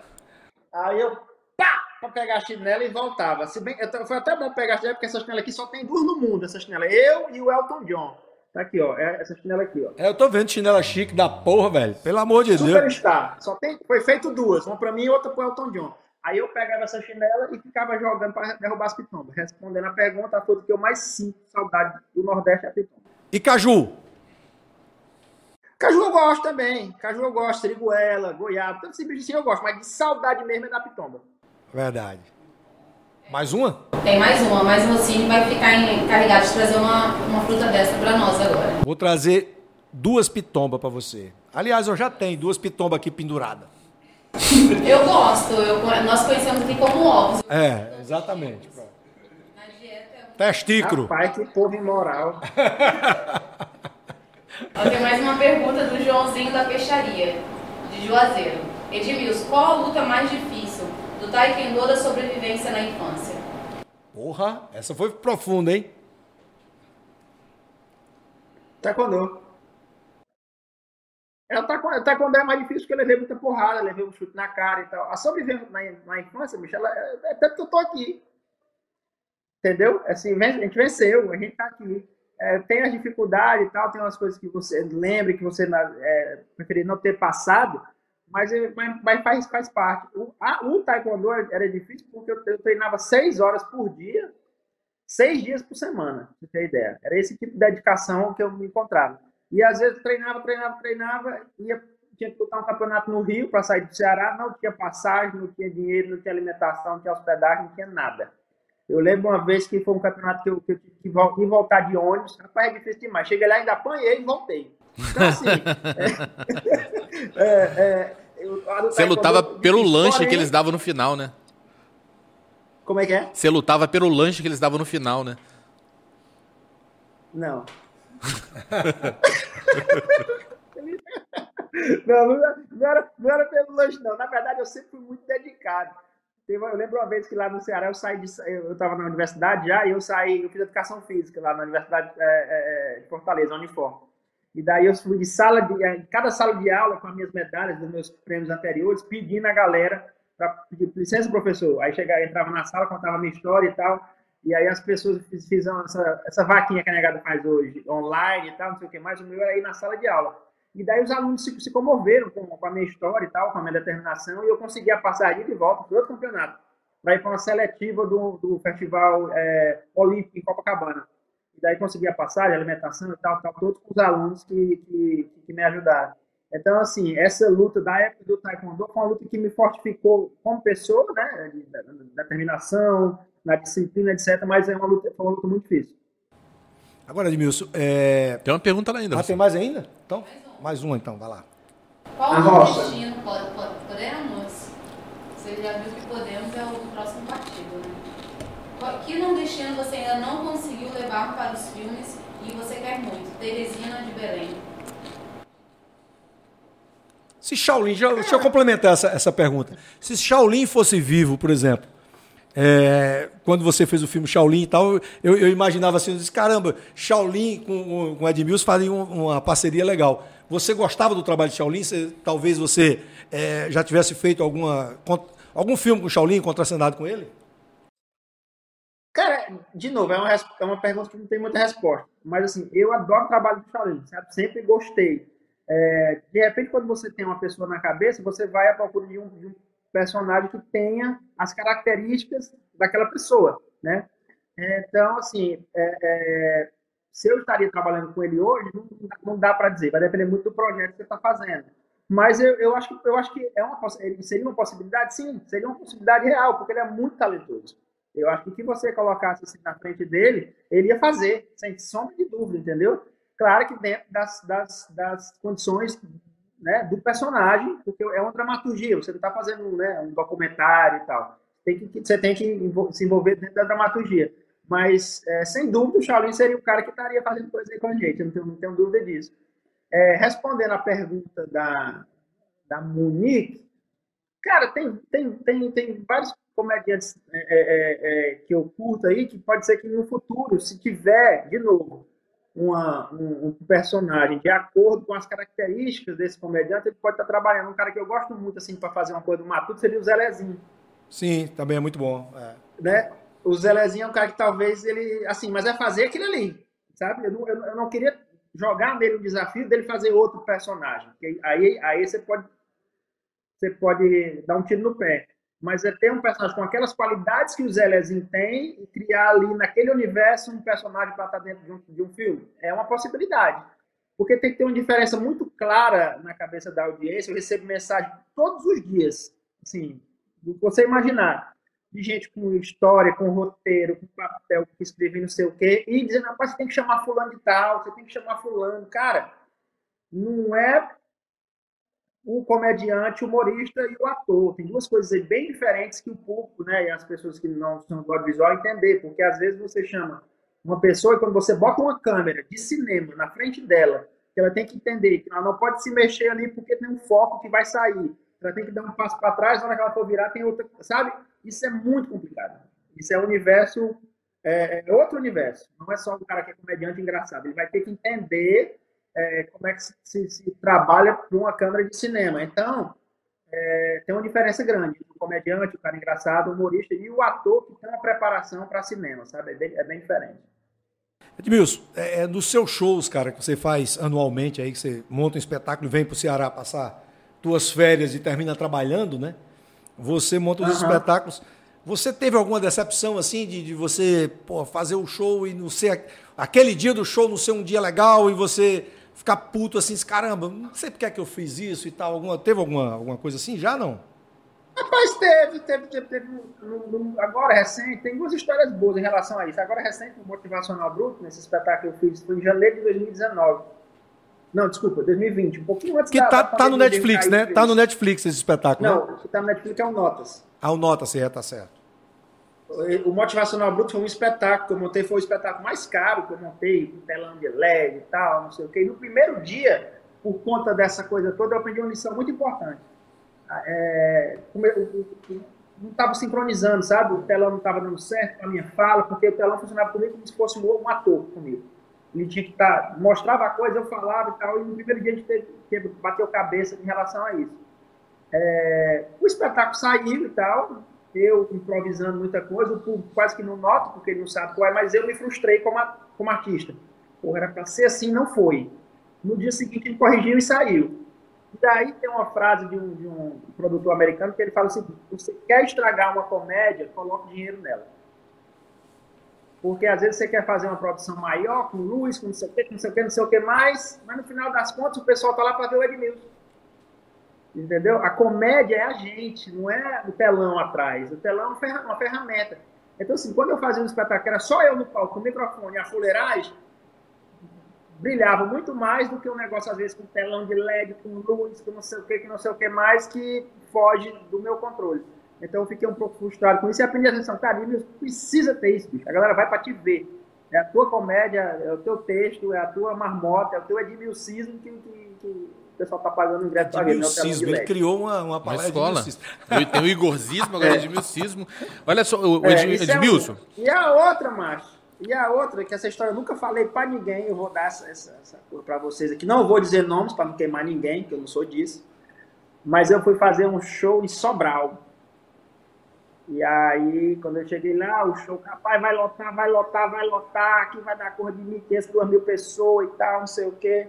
aí eu... Pá! Pra pegar a chinela e voltava. Se bem, foi até bom pegar a chinela, porque essa chinela aqui só tem duas no mundo, essa chinela. Eu e o Elton John. Tá aqui, ó. É essa chinela aqui, ó. Eu tô vendo chinela chique da porra, velho. Pelo amor de Deus. Superstar. Foi feito duas. Uma pra mim e outra pro Elton John. Aí eu pegava essa chinela e ficava jogando pra derrubar as pitombas. Respondendo a pergunta, a coisa que eu mais sinto saudade do Nordeste é a pitomba. E caju? Caju eu gosto também. Caju eu gosto. Triguela, goiaba. Tanto esse bicho assim eu gosto. Mas de saudade mesmo é da pitomba. Verdade. Mais uma? Tem mais uma, mas o Rossini vai ficar encarregado de trazer uma fruta dessa para nós agora. Vou trazer duas pitombas para você. Aliás, eu já tenho duas pitombas aqui penduradas. Eu gosto, nós conhecemos aqui como ovos. É, exatamente. Na dieta é um... Testículo. Rapaz, que povo imoral. Tem mais uma pergunta do Joãozinho da Peixaria, de Juazeiro. Edmilson, qual a luta mais difícil? Do taekwondo da sobrevivência na infância. Porra, essa foi profunda, hein? Taekwondo. O taekwondo é mais difícil porque eu levei muita porrada, levei um chute na cara e tal. A sobrevivência na infância, bicho, é tanto que eu tô aqui. Entendeu? Assim, a gente venceu, a gente tá aqui. Tem as dificuldades e tal, tem umas coisas que você lembra, que você preferia não ter passado. Mas faz parte. O taekwondo era difícil porque eu treinava 6 horas por dia, 6 dias por semana, pra ter ideia. Era esse tipo de dedicação que eu me encontrava. E às vezes treinava, tinha que botar um campeonato no Rio para sair do Ceará, não tinha passagem, não tinha dinheiro, não tinha alimentação, não tinha hospedagem, não tinha nada. Eu lembro uma vez que foi um campeonato que eu tive que voltar de ônibus. Rapaz, é difícil demais. Cheguei lá, ainda apanhei e voltei. Então, assim... Você lutava pelo lanche que eles davam no final, né? Como é que é? Você lutava pelo lanche que eles davam no final, né? Não. Não era pelo lanche, não. Na verdade, eu sempre fui muito dedicado. Eu lembro uma vez que lá no Ceará eu saí de... Eu estava na universidade já e eu fiz educação física lá na Universidade de Fortaleza, Unifor. E daí eu fui de sala de... Cada sala de aula com as minhas medalhas dos meus prêmios anteriores, pedindo a galera para pedir licença, professor. Aí chegava, entrava na sala, contava a minha história e tal. E aí as pessoas fizeram essa vaquinha que a negada faz hoje, online e tal, não sei o que mais. O meu era aí na sala de aula. E daí os alunos se comoveram com a minha história e tal, com a minha determinação, e eu consegui a passaria de volta para outro campeonato, para ir para uma seletiva do Festival Olímpico em Copacabana. E daí consegui a passagem, a alimentação e tal, todos os alunos que me ajudaram. Então, assim, essa luta da época do Taekwondo foi uma luta que me fortificou como pessoa, né, na determinação, na disciplina, etc., mas foi uma luta muito difícil. Agora, Edmilson, tem uma pergunta lá ainda. Ah, você... tem mais ainda? Então... Mais uma, então, vai lá. Qual o destino? Podemos? Você já viu que Podemos é o próximo partido, né? Que destino você ainda não conseguiu levar para os filmes e você quer muito? Teresina de Belém. Se Shaolin, deixa eu complementar essa pergunta. Se Shaolin fosse vivo, por exemplo, quando você fez o filme Shaolin e tal, eu imaginava assim, eu disse, caramba, Shaolin com Edmilson fazem uma parceria legal. Você gostava do trabalho de Shaolin? Talvez você já tivesse feito algum filme com Shaolin, contracenado com ele? Cara, de novo, é uma pergunta que não tem muita resposta. Mas, assim, eu adoro o trabalho de Shaolin, sabe? Sempre gostei. De repente, quando você tem uma pessoa na cabeça, você vai à procura de um personagem que tenha as características daquela pessoa, né? Então, assim, se eu estaria trabalhando com ele hoje, não dá para dizer, vai depender muito do projeto que você está fazendo. Mas eu acho que seria uma possibilidade, sim, seria uma possibilidade real, porque ele é muito talentoso. Eu acho que o que você colocasse assim, na frente dele, ele ia fazer, sem sombra de dúvida, entendeu? Claro que dentro das condições... Né, do personagem, porque é uma dramaturgia, você não está fazendo, né, um documentário e tal, você tem que se envolver dentro da dramaturgia, mas sem dúvida o Shaolin seria o cara que estaria fazendo coisa aí com a gente, eu não tenho dúvida disso. Respondendo a pergunta da Monique, cara, tem vários comediantes que eu curto aí, que pode ser que no futuro, se tiver de novo um personagem de acordo com as características desse comediante, ele pode estar trabalhando. Um cara que eu gosto muito, assim, para fazer uma coisa do Mapu, seria o Zé Lezinho. Sim, também é muito bom. Né? O Zé Lezinho é um cara que talvez ele, assim, mas fazer aquilo ali, sabe? Eu não queria jogar nele o desafio dele fazer outro personagem. Aí você pode dar um tiro no pé. Mas é ter um personagem com aquelas qualidades que o Zé Lezinho tem e criar ali naquele universo um personagem para estar dentro de um filme. É uma possibilidade. Porque tem que ter uma diferença muito clara na cabeça da audiência. Eu recebo mensagem todos os dias, assim, do que você imaginar. De gente com história, com roteiro, com papel, que escreve não sei o quê. E dizendo, rapaz, você tem que chamar fulano de tal, você tem que chamar fulano. Cara, não é... o comediante, o humorista e o ator. Tem duas coisas aí bem diferentes que o público, né, e as pessoas que não são do audiovisual entender, porque às vezes você chama uma pessoa e quando você bota uma câmera de cinema na frente dela, que ela tem que entender que ela não pode se mexer ali porque tem um foco que vai sair. Ela tem que dar um passo para trás, na hora que ela for virar tem outra, sabe? Isso é muito complicado. Isso é um universo, outro universo. Não é só um cara que é comediante engraçado. Ele vai ter que entender... como é que se trabalha para uma câmera de cinema. Então, tem uma diferença grande entre o comediante, o cara engraçado, o humorista e o ator que tem uma preparação para cinema, sabe? É bem diferente. Edmilson, nos seus shows, cara, que você faz anualmente, aí que você monta um espetáculo e vem para o Ceará passar tuas férias e termina trabalhando, né? Você monta os espetáculos... Você teve alguma decepção, assim, de você fazer o show e não ser... Aquele dia do show não ser um dia legal e você ficar puto assim, caramba, não sei porque é que eu fiz isso e tal. Teve alguma coisa assim já, não? Rapaz, teve agora recente, tem duas histórias boas em relação a isso. Agora recente, o Motivacional Bruto, nesse espetáculo que eu fiz, foi em janeiro de 2019. Não, desculpa, 2020, um pouquinho antes. Que tá no Netflix, né? Tá no Netflix esse espetáculo. Não, o que tá no Netflix é o Notas. Ah, o Notas, é, tá certo. O Motivacional Bruto foi um espetáculo que eu montei, foi o espetáculo mais caro que eu montei, com telão de LED e tal, não sei o quê. E no primeiro dia, por conta dessa coisa toda, eu aprendi uma lição muito importante. Não estava sincronizando, sabe? O telão não estava dando certo com a minha fala, porque o telão funcionava comigo como se fosse um ator comigo. Ele tinha que estar, mostrava a coisa, eu falava e tal, e no primeiro dia a gente teve, bateu cabeça em relação a isso. O espetáculo saiu e tal, eu improvisando muita coisa, o público quase que não nota, porque ele não sabe qual é, mas eu me frustrei como artista. Porra, era para ser assim, não foi. No dia seguinte ele corrigiu e saiu. Daí tem uma frase de um produtor americano que ele fala assim: você quer estragar uma comédia, coloca dinheiro nela. Porque às vezes você quer fazer uma produção maior, com luz, com não sei o que mais, mas no final das contas o pessoal tá lá para ver o Edmilson. Entendeu? A comédia é a gente, não é o telão atrás. O telão é uma ferramenta. Então, assim, quando eu fazia um espetáculo, era só eu no palco, com o microfone, a fuleiragem, brilhava muito mais do que um negócio, às vezes, com telão de LED, com luz, com não sei o que mais, que foge do meu controle. Então, eu fiquei um pouco frustrado com isso e aprendi a atenção. Cara, precisa ter isso, bicho. A galera vai para te ver. É a tua comédia, é o teu texto, é a tua marmota, é o teu edmilcismo que o pessoal tá pagando o ingresso para ver. Edmilcismo, ele criou uma palavra edmilcismo. Tem o igorzismo, agora é edmilcismo. Olha só, Edmilson. E a outra, macho. E a outra, que essa história eu nunca falei pra ninguém, eu vou dar essa coisa pra vocês aqui. Não vou dizer nomes pra não queimar ninguém, que eu não sou disso. Mas eu fui fazer um show em Sobral. E aí, quando eu cheguei lá, o show, rapaz, vai lotar, aqui vai dar cor de 1.500, 2.000 pessoas e tal, não sei o quê.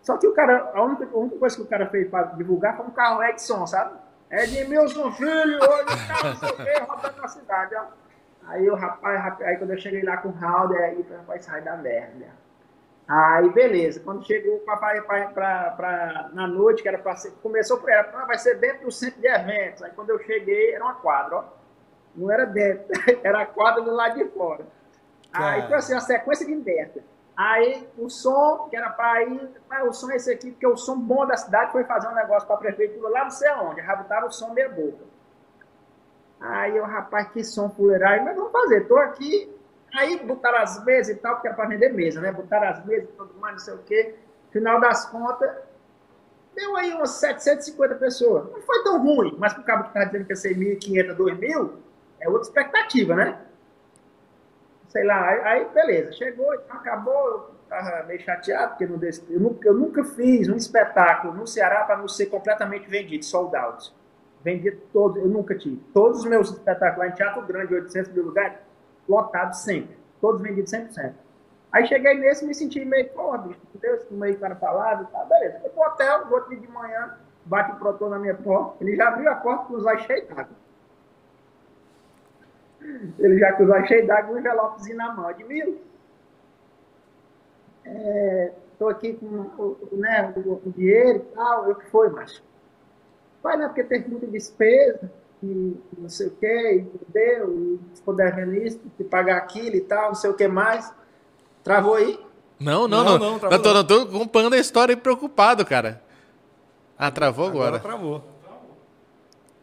Só que o cara, a única coisa que o cara fez pra divulgar foi um carro Edson, sabe? Edmilson Filho, hoje tá, não sei o quê, rodando na cidade, ó. Aí o rapaz, aí quando eu cheguei lá com o Halder, aí o rapaz sai da merda. Aí beleza, quando chegou o papai na noite, que era para ser, vai ser dentro do centro de eventos. Aí quando eu cheguei, era uma quadra, ó. Não era dentro, era a quadra do lado de fora. Aí foi assim, a sequência de merda. Aí o som, que era para ir, mas o som é esse aqui, porque o som bom da cidade foi fazer um negócio para a prefeitura lá não sei aonde, rabutaram o som meia boca. Aí eu, rapaz, que som fuleiragem, mas vamos fazer, tô aqui. Aí botaram as mesas e tal, porque era pra vender mesa, né? Botaram as mesas, todo mundo, não sei o quê. Final das contas, deu aí umas 750 pessoas. Não foi tão ruim, mas pro cabo que tá dizendo que ia ser 1.500, 2.000, é outra expectativa, né? Sei lá, aí beleza, chegou, acabou, eu tava meio chateado, porque não desse, eu nunca fiz um espetáculo no Ceará para não ser completamente vendido, sold out. Vendia todos, eu nunca tive. Todos os meus espetáculos em teatro grande, 800.000 lugares, lotados sempre. Todos vendidos 100%. Aí cheguei nesse e me senti meio, porra, bicho, Deus, meio cara falado, tá, beleza. Fui pro hotel, no outro dia de manhã, bate o proton na minha porta, ele já abriu a porta com os olhos cheios d'água. Ele já com os olhos cheios d'água, um envelopezinho na mão, Edmilson. Tô aqui com, né, com dinheiro e tal, eu que foi, macho. Vai, né? Porque teve muita despesa, e não sei o que, e deu, e ficou devendo isso, e pagar aquilo e tal, não sei o que mais. Travou aí? Não. Tô acompanhando a história e preocupado, cara. Ah, travou agora. Travou.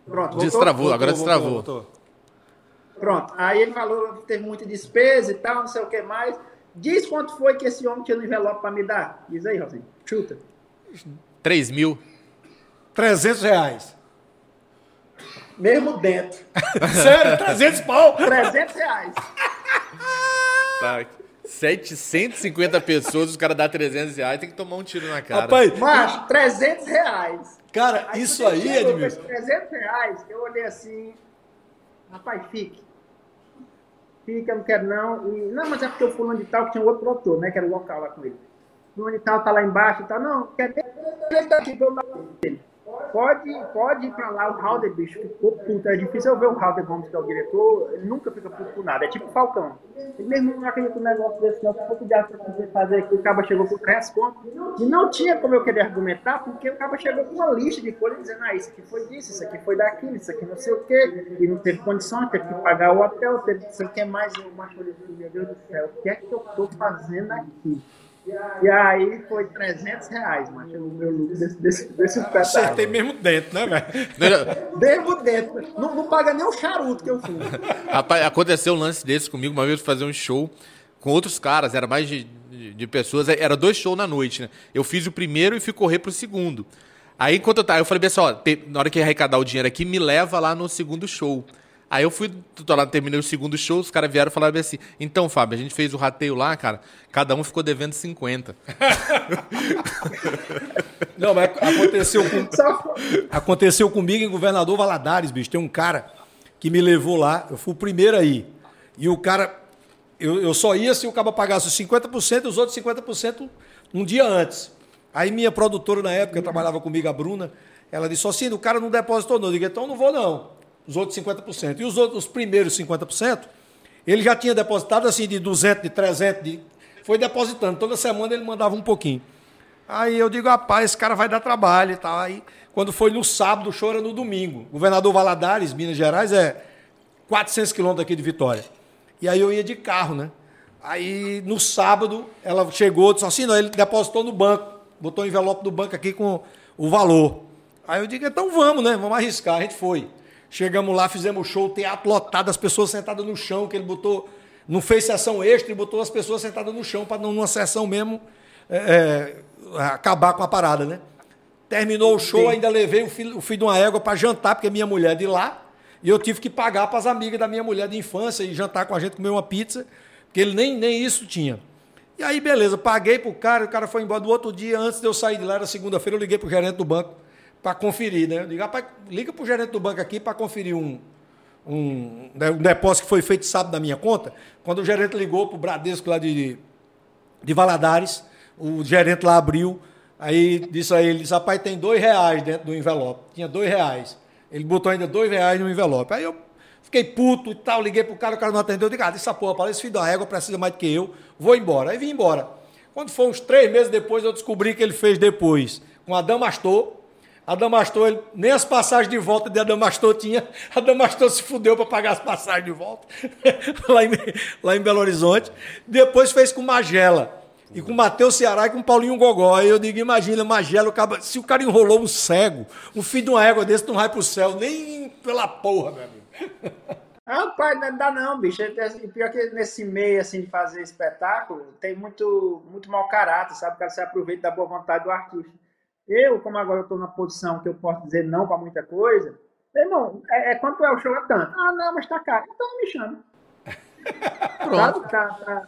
Pronto, voltou. Destravou. Pronto, aí ele falou que teve muita despesa e tal, não sei o que mais. Diz quanto foi que esse homem tinha no envelope pra me dar. Diz aí, Rosinho. Chuta. 3.000. R$300. Mesmo dentro. Sério? 300 pau? R$300. Tá. 750 pessoas, os caras dão R$300, tem que tomar um tiro na cara. Rapaz, mas R$300. Cara, aí, isso aí, Edmilson. R$300, eu olhei assim, rapaz, fica, eu não quero não. E, não, mas é porque o fulano de tal, que tinha um outro produtor, né, que era o local lá com ele. O fulano de tal tá lá embaixo e tal. Não, quer ver? Ele tá aqui, vamos lá. Pode ir pra lá, o Halder, bicho, ficou puto. É difícil eu ver o Halder Gomes, que é o diretor, ele nunca fica puto com nada. É tipo o Falcão. Ele mesmo não acredita no negócio desse, não. Se eu puder fazer aqui, o caba chegou com três contas. E não tinha como eu querer argumentar, porque o caba chegou com uma lista de coisas dizendo: ah, isso aqui foi disso, isso aqui foi daquilo, isso aqui não sei o quê. E não teve condições, teve que pagar o hotel, teve que sei o que mais. E uma coisa, meu Deus do céu, o que é que eu tô fazendo aqui? E aí foi R$300, macho, o meu lucro desse espetáculo. Acertei mesmo dentro, né, velho? Devo dentro. Não paga nem o charuto que eu fumo. Rapaz, aconteceu um lance desse comigo, uma vez eu fazer um show com outros caras, era mais de pessoas, era 2 shows na noite, né? Eu fiz o primeiro e fui correr pro segundo. Aí, enquanto eu tava, eu falei, pessoal, na hora que arrecadar o dinheiro aqui, me leva lá no segundo show. Aí eu fui, tô lá, terminei o segundo show, os caras vieram e falaram assim: então, Fábio, a gente fez o rateio lá, cara, cada um ficou devendo 50. Não, mas aconteceu comigo em Governador Valadares, bicho. Tem um cara que me levou lá, eu fui o primeiro aí. E o cara, eu só ia se o cara pagasse os 50% e os outros 50% um dia antes. Aí minha produtora na época, trabalhava comigo, a Bruna, ela disse assim: o cara não depositou, não. Eu digo, então não vou, não. Os outros 50%. E os primeiros 50%, ele já tinha depositado assim de 200, de 300, foi depositando. Toda semana ele mandava um pouquinho. Aí eu digo, rapaz, esse cara vai dar trabalho e tal. Aí, quando foi no sábado, chora no domingo. Governador Valadares, Minas Gerais, é 400 quilômetros aqui de Vitória. E aí eu ia de carro, né? Aí, no sábado, ela chegou, disse assim, não, ele depositou no banco, botou o envelope do banco aqui com o valor. Aí eu digo, então vamos, né? Vamos arriscar. A gente foi. Chegamos lá, fizemos o show, teatro lotado, as pessoas sentadas no chão, que ele botou, não fez sessão extra e botou as pessoas sentadas no chão para não, numa sessão mesmo, acabar com a parada, né? Terminou o show, ainda levei o filho de uma égua para jantar, porque minha mulher é de lá, e eu tive que pagar para as amigas da minha mulher de infância e jantar com a gente, comer uma pizza, porque ele nem isso tinha. E aí, beleza, paguei pro cara, o cara foi embora. No outro dia, antes de eu sair de lá, era segunda-feira, eu liguei pro gerente do banco, para conferir, né? Eu digo, rapaz, liga pro gerente do banco aqui para conferir um depósito que foi feito sábado da minha conta. Quando o gerente ligou pro Bradesco lá de Valadares, o gerente lá abriu, aí disse a ele, rapaz, tem R$2 dentro do envelope. Tinha R$2. Ele botou ainda R$2 no envelope. Aí eu fiquei puto e tal, liguei pro cara, o cara não atendeu. Eu digo, ah, essa porra, parece filho da égua, precisa mais do que eu, vou embora. Aí vim embora. Quando foi uns 3 meses depois, eu descobri que ele fez depois com Adamastor, ele, nem as passagens de volta de Adamastor tinha. Adamastor se fudeu para pagar as passagens de volta lá em Belo Horizonte. Depois fez com Magela, e com Matheus Ceará e com Paulinho Gogó. Aí eu digo, imagina, Magela, se o cara enrolou um cego, um filho de uma égua desse não vai pro céu, nem pela porra, meu amigo. Rapaz, não dá não, bicho. Pior que nesse meio assim, de fazer espetáculo, tem muito, muito mau caráter, sabe? O cara se aproveita da boa vontade do artista. Eu, como agora eu estou na posição que eu posso dizer não para muita coisa, irmão, quanto é o show é tanto. Ah, não, mas está caro. Então não me chama. Pronto. Tá.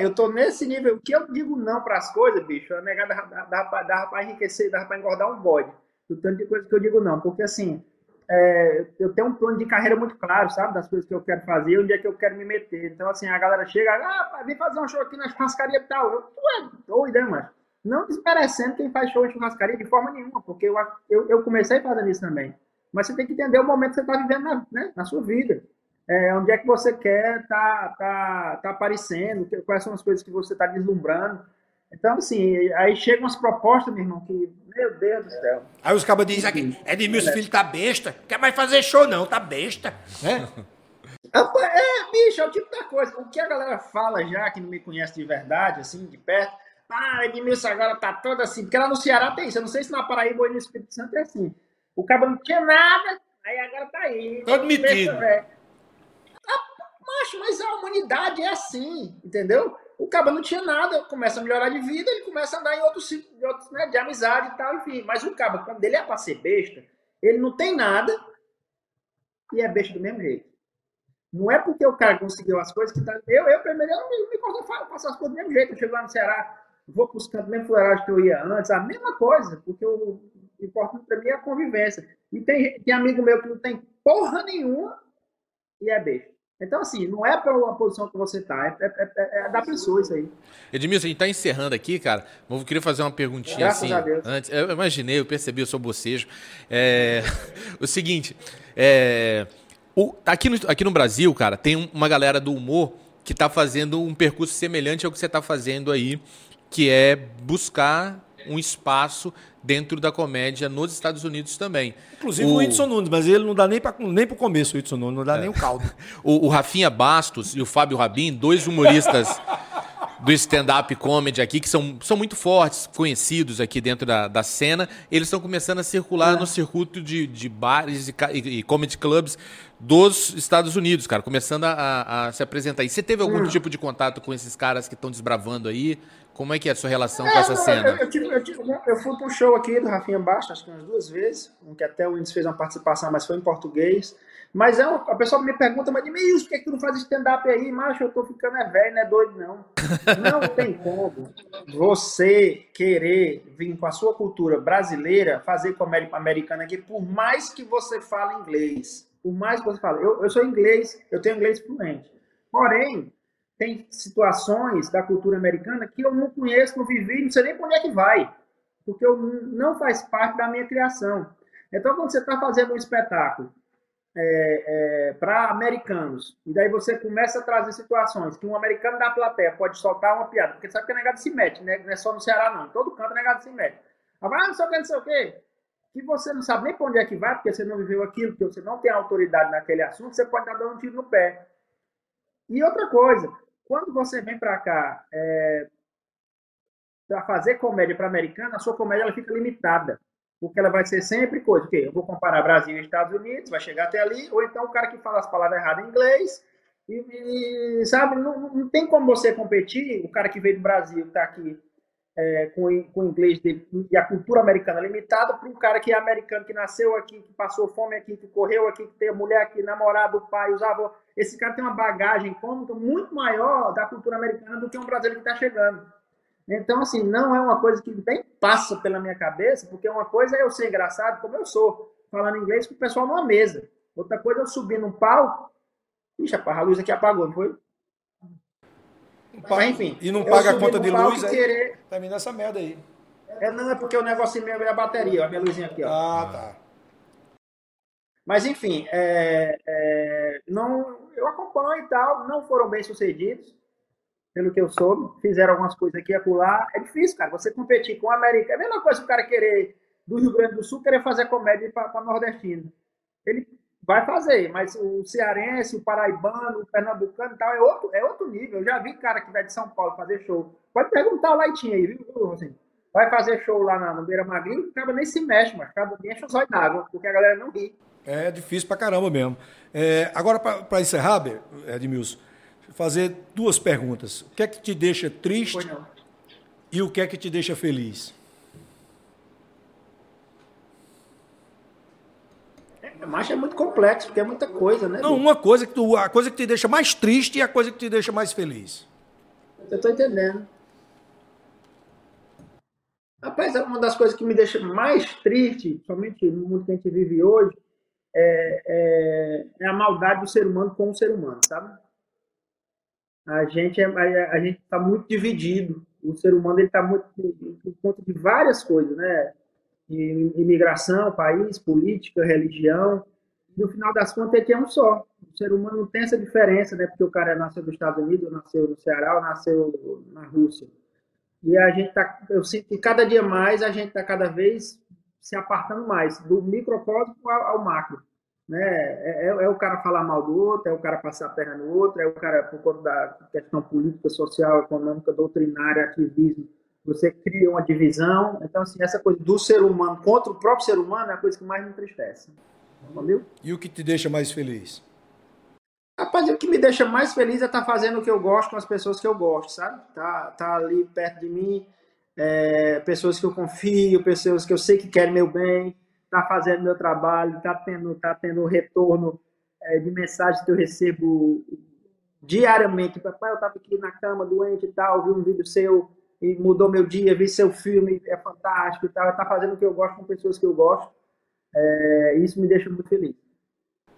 Eu estou nesse nível. O que eu digo não para as coisas, bicho, é negar dá para enriquecer, dá para engordar um bode. Do tanto de coisa que eu digo não. Porque, assim, eu tenho um plano de carreira muito claro, sabe? Das coisas que eu quero fazer, onde é que eu quero me meter. Então, assim, a galera chega, ah, vem fazer um show aqui na churrascaria e tal. Tu é doido, né, mano? Não desmerecendo quem faz show em churrascaria de forma nenhuma, porque eu comecei fazendo isso também. Mas você tem que entender o momento que você está vivendo na sua vida. Onde é que você quer tá aparecendo, quais são as coisas que você está deslumbrando. Então, assim, aí chegam as propostas, meu irmão, que, meu Deus do céu. Aí os cabos dizem aqui, Edmilson Filho tá besta, quer mais fazer show não, tá besta, né? Bicho, é o tipo da coisa. O que a galera fala já, que não me conhece de verdade, assim, de perto, Edmilson agora tá todo assim, porque lá no Ceará tem isso, eu não sei se na Paraíba ou no Espírito Santo é assim. O cabo não tinha nada, aí agora tá aí. Todo metido. Macho, mas a humanidade é assim, entendeu? O cabo não tinha nada, começa a melhorar de vida, ele começa a andar em outros sítios, né, de amizade e tal, enfim. Mas o cabo, quando ele é pra ser besta, ele não tem nada e é besta do mesmo jeito. Não é porque o cara conseguiu as coisas que tá... Eu primeiro, eu faço as coisas do mesmo jeito, eu chego lá no Ceará, vou buscando o mesmo floragem que eu ia antes, a mesma coisa, porque o importante para mim é a convivência. E tem amigo meu que não tem porra nenhuma e é beijo. Então, assim, não é pela posição que você tá, é da pessoa isso aí. Edmilson, a gente tá encerrando aqui, cara. Mas eu queria fazer uma perguntinha. Graças assim. A Deus. Antes, eu imaginei, eu percebi, eu sou bocejo. O seguinte, aqui no Brasil, cara, tem uma galera do humor que tá fazendo um percurso semelhante ao que você tá fazendo aí, que é buscar um espaço dentro da comédia nos Estados Unidos também. Inclusive o Whindersson Nunes, mas ele não dá nem pro começo, o Whindersson Nunes, não dá nem o caldo. O Rafinha Bastos e o Fábio Rabin, dois humoristas do stand-up comedy aqui, que são muito fortes, conhecidos aqui dentro da cena, eles estão começando a circular no circuito de bares e comedy clubs dos Estados Unidos, cara, começando a se apresentar aí. Você teve algum tipo de contato com esses caras que estão desbravando aí? Como é que é a sua relação com essa cena? Eu fui para um show aqui do Rafinha Bastos, acho que umas 2 vezes, que até o Whindersson fez uma participação, mas foi em português. Mas a pessoa me pergunta, mas de meio, por que tu não faz stand-up aí? Macho, eu tô ficando velho, não é doido, não. Não tem como você querer vir com a sua cultura brasileira fazer comédia americana aqui, por mais que você fale inglês. Por mais que você fale. Eu sou inglês, eu tenho inglês fluente. Porém, tem situações da cultura americana que eu não conheço, não vivi, não sei nem para onde é que vai, porque eu não faz parte da minha criação. Então, quando você está fazendo um espetáculo para americanos, e daí você começa a trazer situações que um americano da plateia pode soltar uma piada, porque sabe que a negada se mete, né? Não é só no Ceará, não. Em todo canto a negada se mete. Ah, não sei o que, não sei o quê. E você não sabe nem para onde é que vai, porque você não viveu aquilo, porque você não tem autoridade naquele assunto, você pode estar dando um tiro no pé. E outra coisa, quando você vem para cá para fazer comédia para americana, a sua comédia ela fica limitada, porque ela vai ser sempre coisa, eu vou comparar Brasil e Estados Unidos, vai chegar até ali, ou então o cara que fala as palavras erradas em inglês, e sabe, não tem como você competir, o cara que veio do Brasil, está aqui com o inglês dele, e a cultura americana limitada, para um cara que é americano, que nasceu aqui, que passou fome aqui, que correu aqui, que tem mulher aqui, namorado, pai, os avós. Esse cara tem uma bagagem cômica muito maior da cultura americana do que um brasileiro que está chegando. Então, assim, não é uma coisa que nem passa pela minha cabeça, porque uma coisa é eu ser engraçado, como eu sou, falando inglês com o pessoal numa mesa. Outra coisa é eu subir num palco. Ixi, a luz aqui apagou, não foi? Mas, enfim, e não paga a conta de luz, aí, também nessa merda aí. Não, é porque o negócio meu é a bateria, a minha luzinha aqui, ó. Ah, tá. Mas, enfim, não, eu acompanho e tal, não foram bem sucedidos, pelo que eu soube, fizeram algumas coisas aqui e acolá. É difícil, cara, você competir com o América. É a mesma coisa que o cara querer, do Rio Grande do Sul, querer fazer comédia para nordestino. Ele vai fazer, mas o cearense, o paraibano, o pernambucano e tal, é outro nível. Eu já vi cara que vai de São Paulo fazer show. Pode perguntar o Laitinho aí, viu, assim, vai fazer show lá no Beira Magrinho, acaba nem se mexe, mas cada dia enche o zóio d'água, porque a galera não ri. É difícil pra caramba mesmo. Agora, para encerrar, Edmilson, fazer 2 perguntas. O que é que te deixa triste e o que é que te deixa feliz? Mas é muito complexo, porque é muita coisa, né? Não, uma coisa que a coisa que te deixa mais triste e a coisa que te deixa mais feliz. Eu tô entendendo. Rapaz, uma das coisas que me deixa mais triste, somente no mundo que a gente vive hoje, é a maldade do ser humano com o ser humano, sabe? A gente tá muito dividido. O ser humano, ele tá muito por conta de várias coisas, né? De imigração, país, política, religião, no final das contas ele é um só. O ser humano não tem essa diferença, né? Porque o cara nasceu nos Estados Unidos, nasceu no Ceará, nasceu na Rússia. E a gente eu sinto que cada dia mais a gente está cada vez se apartando mais, do microcosmo ao macro. Né? É o cara falar mal do outro, é o cara passar a perna no outro, é o cara, por conta da questão política, social, econômica, doutrinária, ativismo, você cria uma divisão. Então, assim, essa coisa do ser humano contra o próprio ser humano é a coisa que mais me entristece. Entendeu? E o que te deixa mais feliz? Rapaz, o que me deixa mais feliz é estar fazendo o que eu gosto com as pessoas que eu gosto, sabe? Tá ali perto de mim, pessoas que eu confio, pessoas que eu sei que querem meu bem, tá fazendo meu trabalho, tá tendo retorno de mensagem que eu recebo diariamente. Papai, eu estava aqui na cama doente e tal, vi um vídeo seu, e mudou meu dia, vi seu filme, é fantástico e tal. Tá fazendo o que eu gosto com pessoas que eu gosto. Isso me deixa muito feliz.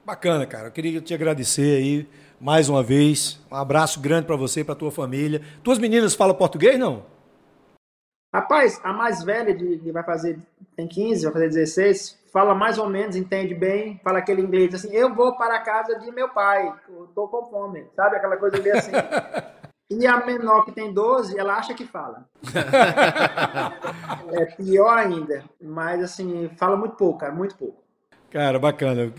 Bacana, cara. Eu queria te agradecer aí mais uma vez. Um abraço grande para você e para tua família. Tuas meninas falam português, não? Rapaz, a mais velha de vai fazer, tem 15, vai fazer 16, fala mais ou menos, entende bem, fala aquele inglês assim, eu vou para a casa de meu pai, eu tô com fome, sabe? Aquela coisa meio assim. E a menor, que tem 12, ela acha que fala. É pior ainda, mas assim, fala muito pouco, cara, muito pouco. Cara, bacana.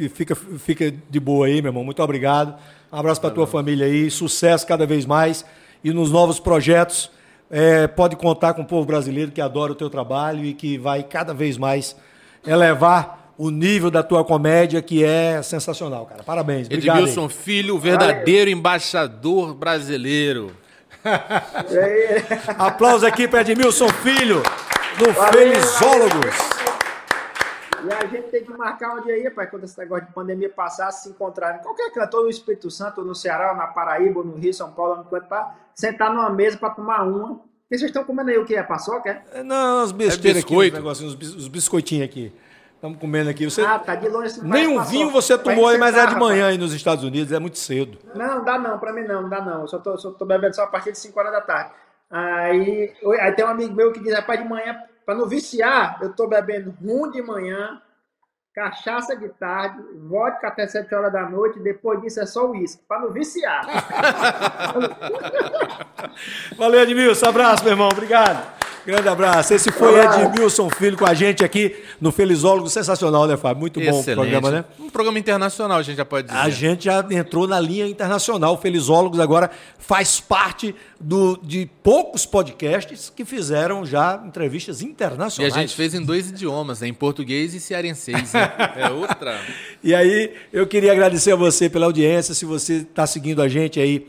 Fica de boa aí, meu irmão. Muito obrigado. Um abraço para tua família aí. Sucesso cada vez mais. E nos novos projetos, pode contar com o povo brasileiro que adora o teu trabalho e que vai cada vez mais elevar o nível da tua comédia, que é sensacional, cara. Parabéns. Obrigado. Edmilson Filho, o verdadeiro embaixador brasileiro. Aplausos aqui para Edmilson Filho, do Felizólogos. E a gente tem que marcar um dia aí, pai, quando esse negócio de pandemia passar, se encontrar em qualquer canto, ou no Espírito Santo, ou no Ceará, ou na Paraíba, ou no Rio, São Paulo, ou no canto, para sentar numa mesa para tomar uma. E vocês estão comendo aí o que? É paçoca? É? Não, as besteiras aqui, os biscoitinhos aqui. Estamos comendo aqui. Você... Ah, tá de longe. Assim, nem um vinho você tomou aí, mas é de manhã aí nos Estados Unidos, é muito cedo. Não, dá não, para mim não, dá não. Eu só tô bebendo só a partir de 5 horas da tarde. Aí tem um amigo meu que diz, rapaz, de manhã... Para não viciar, eu estou bebendo rum de manhã, cachaça de tarde, vodka até 7 horas da noite, depois disso é só uísque, para não viciar. Valeu, Edmilson. Abraço, meu irmão. Obrigado. Grande abraço. Esse foi Edmilson Filho com a gente aqui no Felizólogo. Sensacional, né, Fábio? Muito bom o programa, né? Um programa internacional, a gente já pode dizer. A gente já entrou na linha internacional. O Felizólogos agora faz parte de poucos podcasts que fizeram já entrevistas internacionais. E a gente fez em 2 idiomas, né? Em português e cearenseis. Né? É outra. E aí, eu queria agradecer a você pela audiência. Se você está seguindo a gente aí,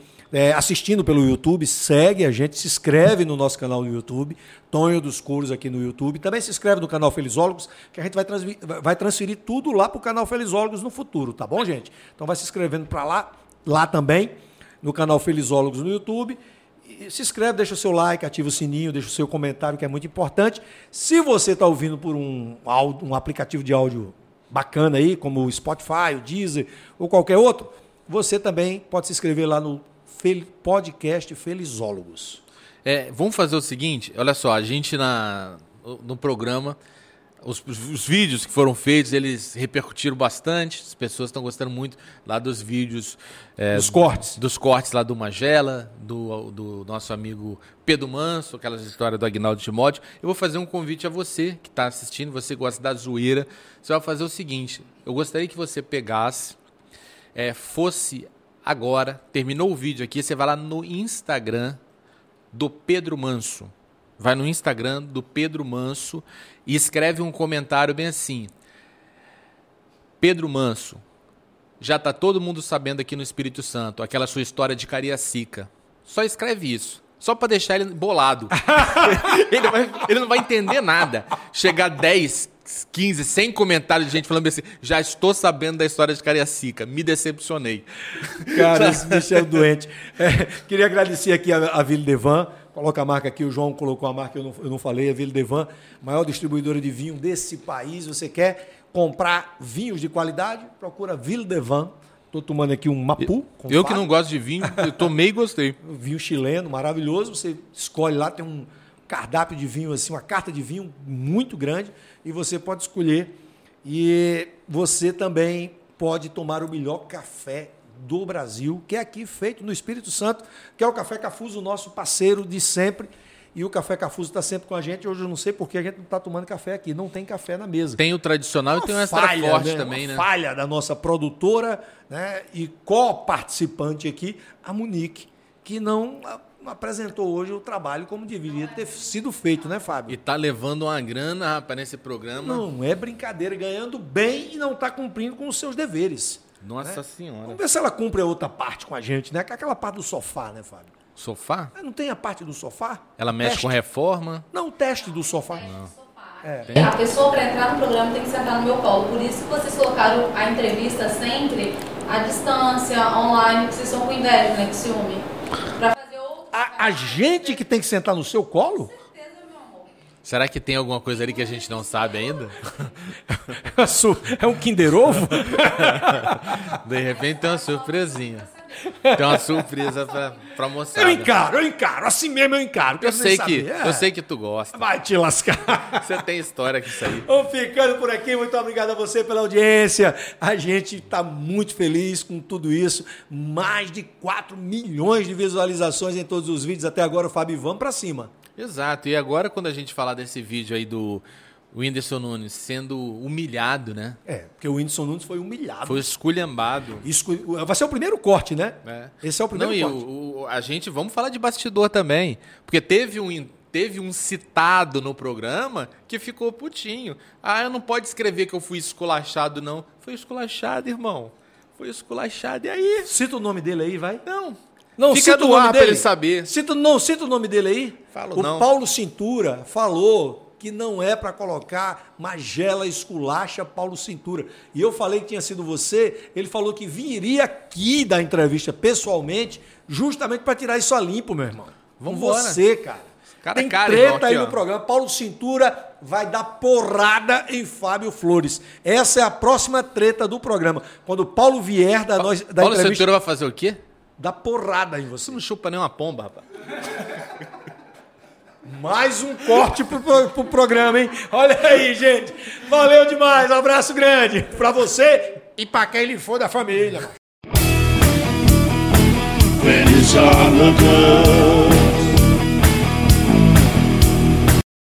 assistindo pelo YouTube, segue a gente, se inscreve no nosso canal no YouTube, Tonho dos Couros aqui no YouTube, também se inscreve no canal Felizólogos, que a gente vai transferir tudo lá pro canal Felizólogos no futuro, tá bom, gente? Então vai se inscrevendo para lá também, no canal Felizólogos no YouTube, e se inscreve, deixa o seu like, ativa o sininho, deixa o seu comentário, que é muito importante. Se você está ouvindo por um aplicativo de áudio bacana aí, como o Spotify, o Deezer ou qualquer outro, você também pode se inscrever lá no podcast Felizólogos. Vamos fazer o seguinte, olha só, a gente no programa, os vídeos que foram feitos, eles repercutiram bastante, as pessoas estão gostando muito lá dos vídeos... Dos cortes lá do Magela, do nosso amigo Pedro Manso, aquelas histórias do Aguinaldo Timóteo. Eu vou fazer um convite a você que está assistindo, você gosta da zoeira, você vai fazer o seguinte, eu gostaria que você pegasse, fosse... Agora, terminou o vídeo aqui, você vai lá no Instagram do Pedro Manso. Vai no Instagram do Pedro Manso e escreve um comentário bem assim. Pedro Manso, já tá todo mundo sabendo aqui no Espírito Santo, aquela sua história de Cariacica. Só escreve isso. Só para deixar ele bolado. Ele não vai entender nada. Chegar 10, 15, 100 comentários de gente falando assim, já estou sabendo da história de Cariacica, me decepcionei. Cara, esse bicho é doente. Queria agradecer aqui a Vila de Vans, coloca a marca aqui, o João colocou a marca, eu não falei, a Vila de Vans, maior distribuidora de vinho desse país. Você quer comprar vinhos de qualidade? Procura Vila de Vans. Estou tomando aqui um Mapu. Eu que não gosto de vinho, eu tomei e gostei. Vinho chileno, maravilhoso. Você escolhe lá, tem um cardápio de vinho, assim, uma carta de vinho muito grande e você pode escolher. E você também pode tomar o melhor café do Brasil, que é aqui feito no Espírito Santo, que é o Café Cafuso, nosso parceiro de sempre. E o Café Cafuso está sempre com a gente. Hoje eu não sei por que a gente não está tomando café aqui. Não tem café na mesa. Tem o tradicional e tem o extra forte também, né? Uma falha da nossa produtora, né, e co-participante aqui, a Monique, que não apresentou hoje o trabalho como deveria ter sido feito, né, Fábio? E tá levando uma grana, rapaz, nesse programa. Não é brincadeira, ganhando bem e não está cumprindo com os seus deveres. Nossa, né? Senhora. Vamos ver se ela cumpre a outra parte com a gente, né? Aquela parte do sofá, né, Fábio? Sofá? Não tem a parte do sofá? Ela mexe com reforma? Não, o teste do sofá. A pessoa, para entrar no programa, tem que sentar no meu colo. Por isso que vocês colocaram a entrevista sempre à distância, online, que vocês estão com inveja, né? Com ciúme. Pra fazer a gente que tem que sentar no seu colo? Com certeza, meu amor. Será que tem alguma coisa ali que a gente não sabe ainda? É um Kinder Ovo? De repente tem uma surpresinha. Tem uma surpresa pra mostrar. Eu encaro. Assim mesmo eu encaro. Eu sei que tu gosta. Vai te lascar. Você tem história que isso aí. Vamos ficando por aqui. Muito obrigado a você pela audiência. A gente está muito feliz com tudo isso. Mais de 4 milhões de visualizações em todos os vídeos. Até agora, o Fábio, vamos para cima. Exato. E agora, quando a gente falar desse vídeo aí do Whindersson Nunes sendo humilhado, né? É, porque o Whindersson Nunes foi humilhado. Foi esculhambado. Vai ser o primeiro corte, né? É. Esse é o primeiro corte. A gente, vamos falar de bastidor também. Porque teve um citado no programa que ficou putinho. Ah, não pode escrever que eu fui esculachado, não. Foi esculachado, irmão. Foi esculachado. E aí? Cita o nome dele aí, vai. Não, fica cita o nome dele. Pra ele saber. Cita o nome dele aí. O Paulo Cintura falou que não é para colocar Magela, esculacha, Paulo Cintura. E eu falei que tinha sido você, ele falou que viria aqui da entrevista pessoalmente, justamente para tirar isso a limpo, meu irmão. Vamos você, cara. Tem treta aí no programa. Paulo Cintura vai dar porrada em Fábio Flores. Essa é a próxima treta do programa. Quando o Paulo vier da nossa entrevista... Paulo Cintura vai fazer o quê? Dar porrada em você. Você não chupa nem uma pomba, rapaz. Mais um corte pro programa, hein? Olha aí, gente. Valeu demais. Um abraço grande pra você e pra quem lhe for da família.